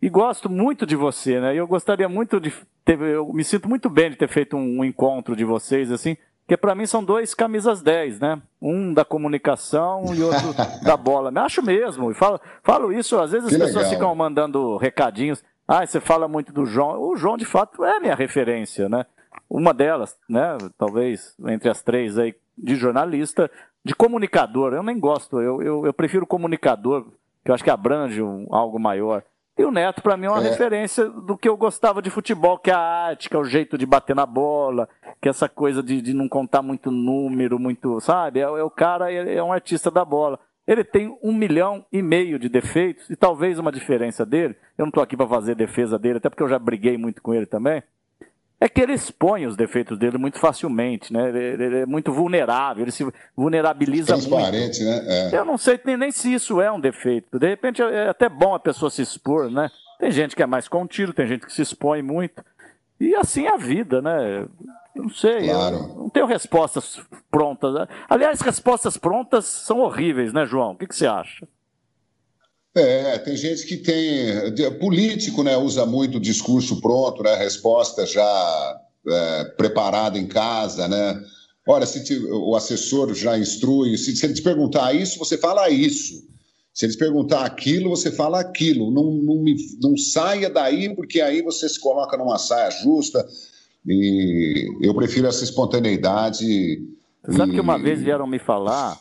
e gosto muito de você, né? Eu gostaria muito de ter, eu me sinto muito bem de ter feito um, um encontro de vocês, assim, porque para mim são dois camisas dez, né? Um da comunicação e outro da bola. Me acho mesmo, e falo, falo isso, às vezes as que pessoas legal. Ficam mandando recadinhos, ah, você fala muito do João. O João, de fato, é minha referência, né? Uma delas, né? Talvez entre as três aí, de jornalista, de comunicador. Eu nem gosto, eu, eu, eu prefiro comunicador, que eu acho que abrange um, algo maior. E o Neto, para mim, é uma é. referência do que eu gostava de futebol, que é a arte, que é o jeito de bater na bola, que é essa coisa de, de não contar muito número, muito, sabe? É, é o cara, é, é um artista da bola. Ele tem um milhão e meio de defeitos, e talvez uma diferença dele, eu não estou aqui para fazer defesa dele, até porque eu já briguei muito com ele também, é que ele expõe os defeitos dele muito facilmente, né? Ele, ele é muito vulnerável, ele se vulnerabiliza muito. Transparente, né? É. Eu não sei nem, nem se isso é um defeito. De repente, é até bom a pessoa se expor, né? Tem gente que é mais contido, tem gente que se expõe muito. E assim é a vida, né? Eu não sei, claro. Eu não tenho respostas prontas. Aliás, respostas prontas são horríveis, né, João? O que, que você acha? É, tem gente que tem... Político, né, usa muito o discurso pronto, né, a resposta já é, preparada em casa, né? Olha, se te, o assessor já instrui, se, se ele te perguntar isso, você fala isso. Se eles perguntar aquilo, você fala aquilo. Não, não, me, não saia daí, porque aí você se coloca numa saia justa. E eu prefiro essa espontaneidade. Sabe e... que uma vez vieram me falar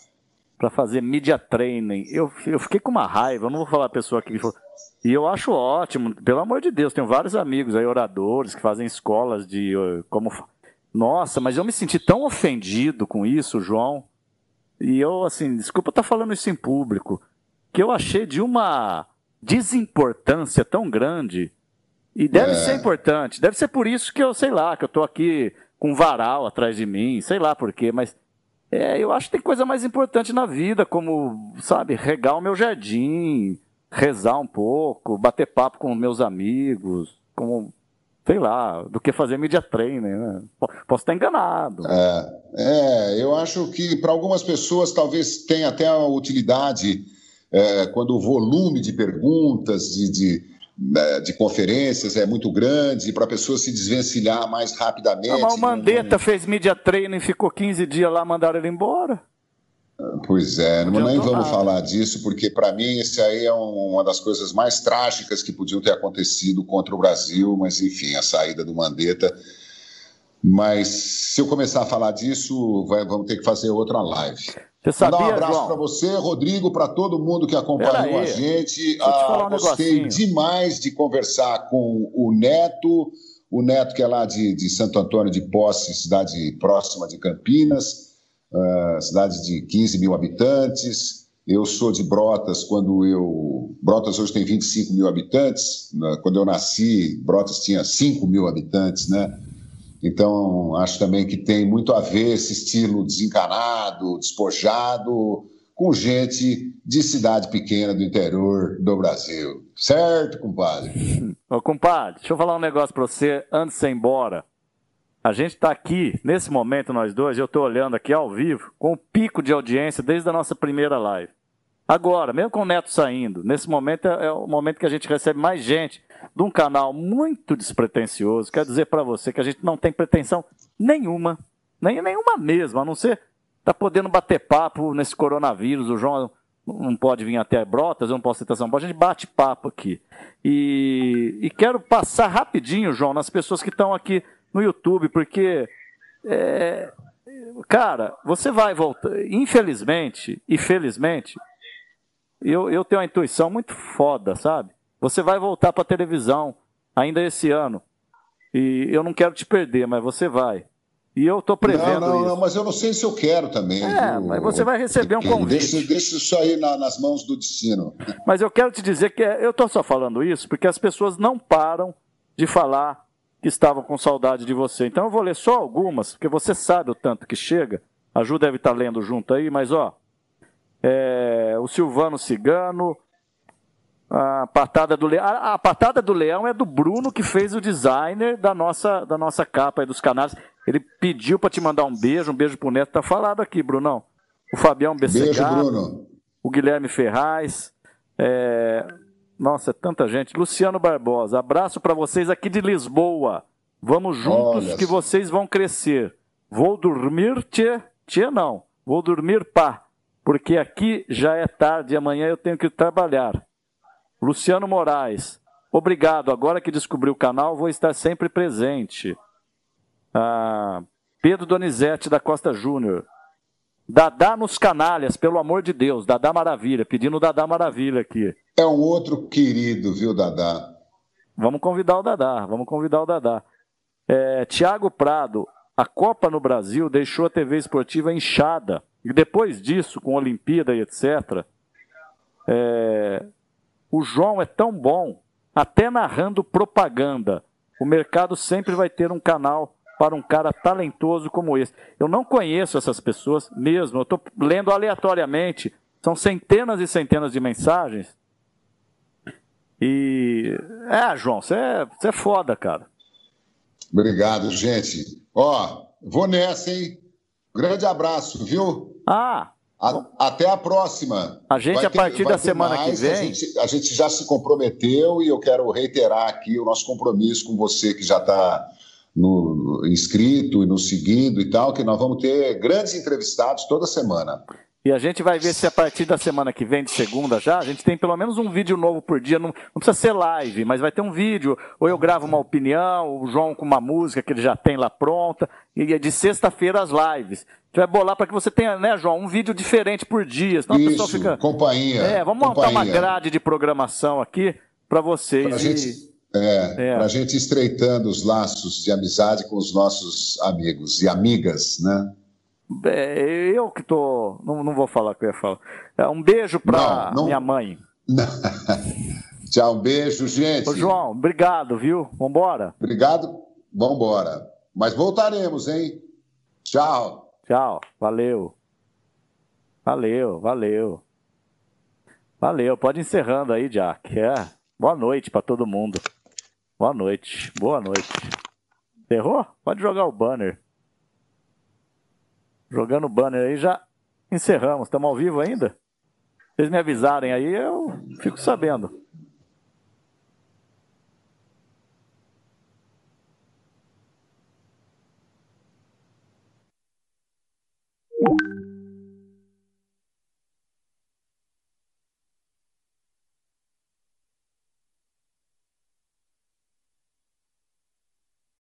para fazer media training. Eu, eu fiquei com uma raiva, eu não vou falar a pessoa que me falou. E eu acho ótimo, pelo amor de Deus, tenho vários amigos aí, oradores, que fazem escolas de... como. Nossa, mas eu me senti tão ofendido com isso, João. E eu, assim, desculpa estar falando isso em público, que eu achei de uma desimportância tão grande, e deve é. ser importante, deve ser por isso que eu, sei lá, que eu tô aqui com um varal atrás de mim, sei lá por quê, mas é, eu acho que tem coisa mais importante na vida, como, sabe, regar o meu jardim, rezar um pouco, bater papo com meus amigos, como, sei lá, do que fazer media training, né? Posso estar enganado. É, é eu acho que para algumas pessoas talvez tenha até a utilidade... É, quando o volume de perguntas, de, de, de conferências é muito grande, para a pessoa se desvencilhar mais rapidamente. Ah, mas o Mandetta não... fez media training, ficou quinze dias lá, mandaram ele embora? Pois é, não, nem vamos nada. falar disso, porque para mim esse aí é um, uma das coisas mais trágicas que podiam ter acontecido contra o Brasil, mas enfim, a saída do Mandetta. Mas se eu começar a falar disso, vai, vamos ter que fazer outra live. Você sabia, João? Um abraço para você, Rodrigo, para todo mundo que acompanhou a gente. Ah, um gostei negocinho. demais de conversar com o Neto, o Neto que é lá de, de Santo Antônio de Posse, cidade próxima de Campinas, uh, cidade de quinze mil habitantes. Eu sou de Brotas, quando eu... Brotas hoje tem vinte e cinco mil habitantes. Quando eu nasci, Brotas tinha cinco mil habitantes, né? Então, acho também que tem muito a ver esse estilo desencanado, despojado, com gente de cidade pequena do interior do Brasil. Certo, compadre? Ô, compadre, deixa eu falar um negócio pra você antes de você ir embora. A gente tá aqui, nesse momento, nós dois, eu tô olhando aqui ao vivo, com um pico de audiência desde a nossa primeira live. Agora, mesmo com o Neto saindo, nesse momento é o momento que a gente recebe mais gente de um canal muito despretensioso. Quero dizer para você que a gente não tem pretensão nenhuma, nem nenhuma mesmo, a não ser tá podendo bater papo nesse coronavírus. O João não pode vir até Brotas, eu não posso ir até São Paulo, a gente bate papo aqui. E, e quero passar rapidinho, João, nas pessoas que estão aqui no YouTube, porque... É, cara, você vai voltar, infelizmente e felizmente... Eu, eu tenho uma intuição muito foda, sabe? Você vai voltar para a televisão ainda esse ano. E eu não quero te perder, mas você vai. E eu estou prevendo não, não, isso. Não, mas eu não sei se eu quero também. É, viu? Mas você vai receber um convite. Deixa, deixa isso aí na, nas mãos do destino. Mas eu quero te dizer que eu estou só falando isso porque as pessoas não param de falar que estavam com saudade de você. Então eu vou ler só algumas, porque você sabe o tanto que chega. A Ju deve estar lendo junto aí, mas ó... É, o Silvano Cigano, a patada do leão. A, a patada do leão é do Bruno, que fez o designer da nossa, da nossa capa aí dos canais. Ele pediu para te mandar um beijo, um beijo pro Neto. Tá falado aqui, Brunão. O Fabião Bessegado, o Guilherme Ferraz. É, nossa, é tanta gente. Luciano Barbosa, abraço para vocês aqui de Lisboa. Vamos juntos. Olha, que vocês vão crescer. Vou dormir, tchê. Tchê não. Vou dormir, pá. Porque aqui já é tarde e amanhã eu tenho que trabalhar. Luciano Moraes, obrigado. Agora que descobri o canal, vou estar sempre presente. Ah, Pedro Donizete da Costa Júnior. Dadá nos canalhas, pelo amor de Deus. Dadá Maravilha, pedindo Dadá Maravilha aqui. É um outro querido, viu, Dadá? Vamos convidar o Dadá, vamos convidar o Dadá. É, Tiago Prado, a Copa no Brasil deixou a T V Esportiva inchada. E depois disso, com a Olimpíada e etcétera, é, o João é tão bom, até narrando propaganda. O mercado sempre vai ter um canal para um cara talentoso como esse. Eu não conheço essas pessoas mesmo, eu estou lendo aleatoriamente. São centenas e centenas de mensagens. E... É, João, você é, você é foda, cara. Obrigado, gente. Ó, vou nessa, hein? Grande abraço, viu? Ah, A, até a próxima. A gente, vai a partir ter, da semana mais, que vem... A gente, a gente já se comprometeu e eu quero reiterar aqui o nosso compromisso com você que já está inscrito e nos seguindo e tal, que nós vamos ter grandes entrevistados toda semana. E a gente vai ver se a partir da semana que vem, de segunda já, a gente tem pelo menos um vídeo novo por dia, não, não precisa ser live, mas vai ter um vídeo, ou eu gravo uma opinião, o João com uma música que ele já tem lá pronta, e é de sexta-feira as lives. A gente vai bolar para que você tenha, né, João, um vídeo diferente por dia, senão a pessoa fica... companhia. É, vamos companhia. montar uma grade de programação aqui para vocês. Pra e... gente... É, é. Para a gente estreitando os laços de amizade com os nossos amigos e amigas, né? É, eu que tô... Não, não vou falar o que eu ia falar. É, um beijo para não... minha mãe. Tchau, um beijo, gente. Ô, João, obrigado, viu? Vambora. Obrigado, vambora. Mas voltaremos, hein? Tchau. Tchau, valeu. Valeu, valeu. Valeu, pode ir encerrando aí, Jack. É. Boa noite para todo mundo. Boa noite, boa noite. Encerrou? Pode jogar o banner. Jogando o banner aí, já encerramos. Estamos ao vivo ainda? Vocês me avisarem aí, eu fico sabendo.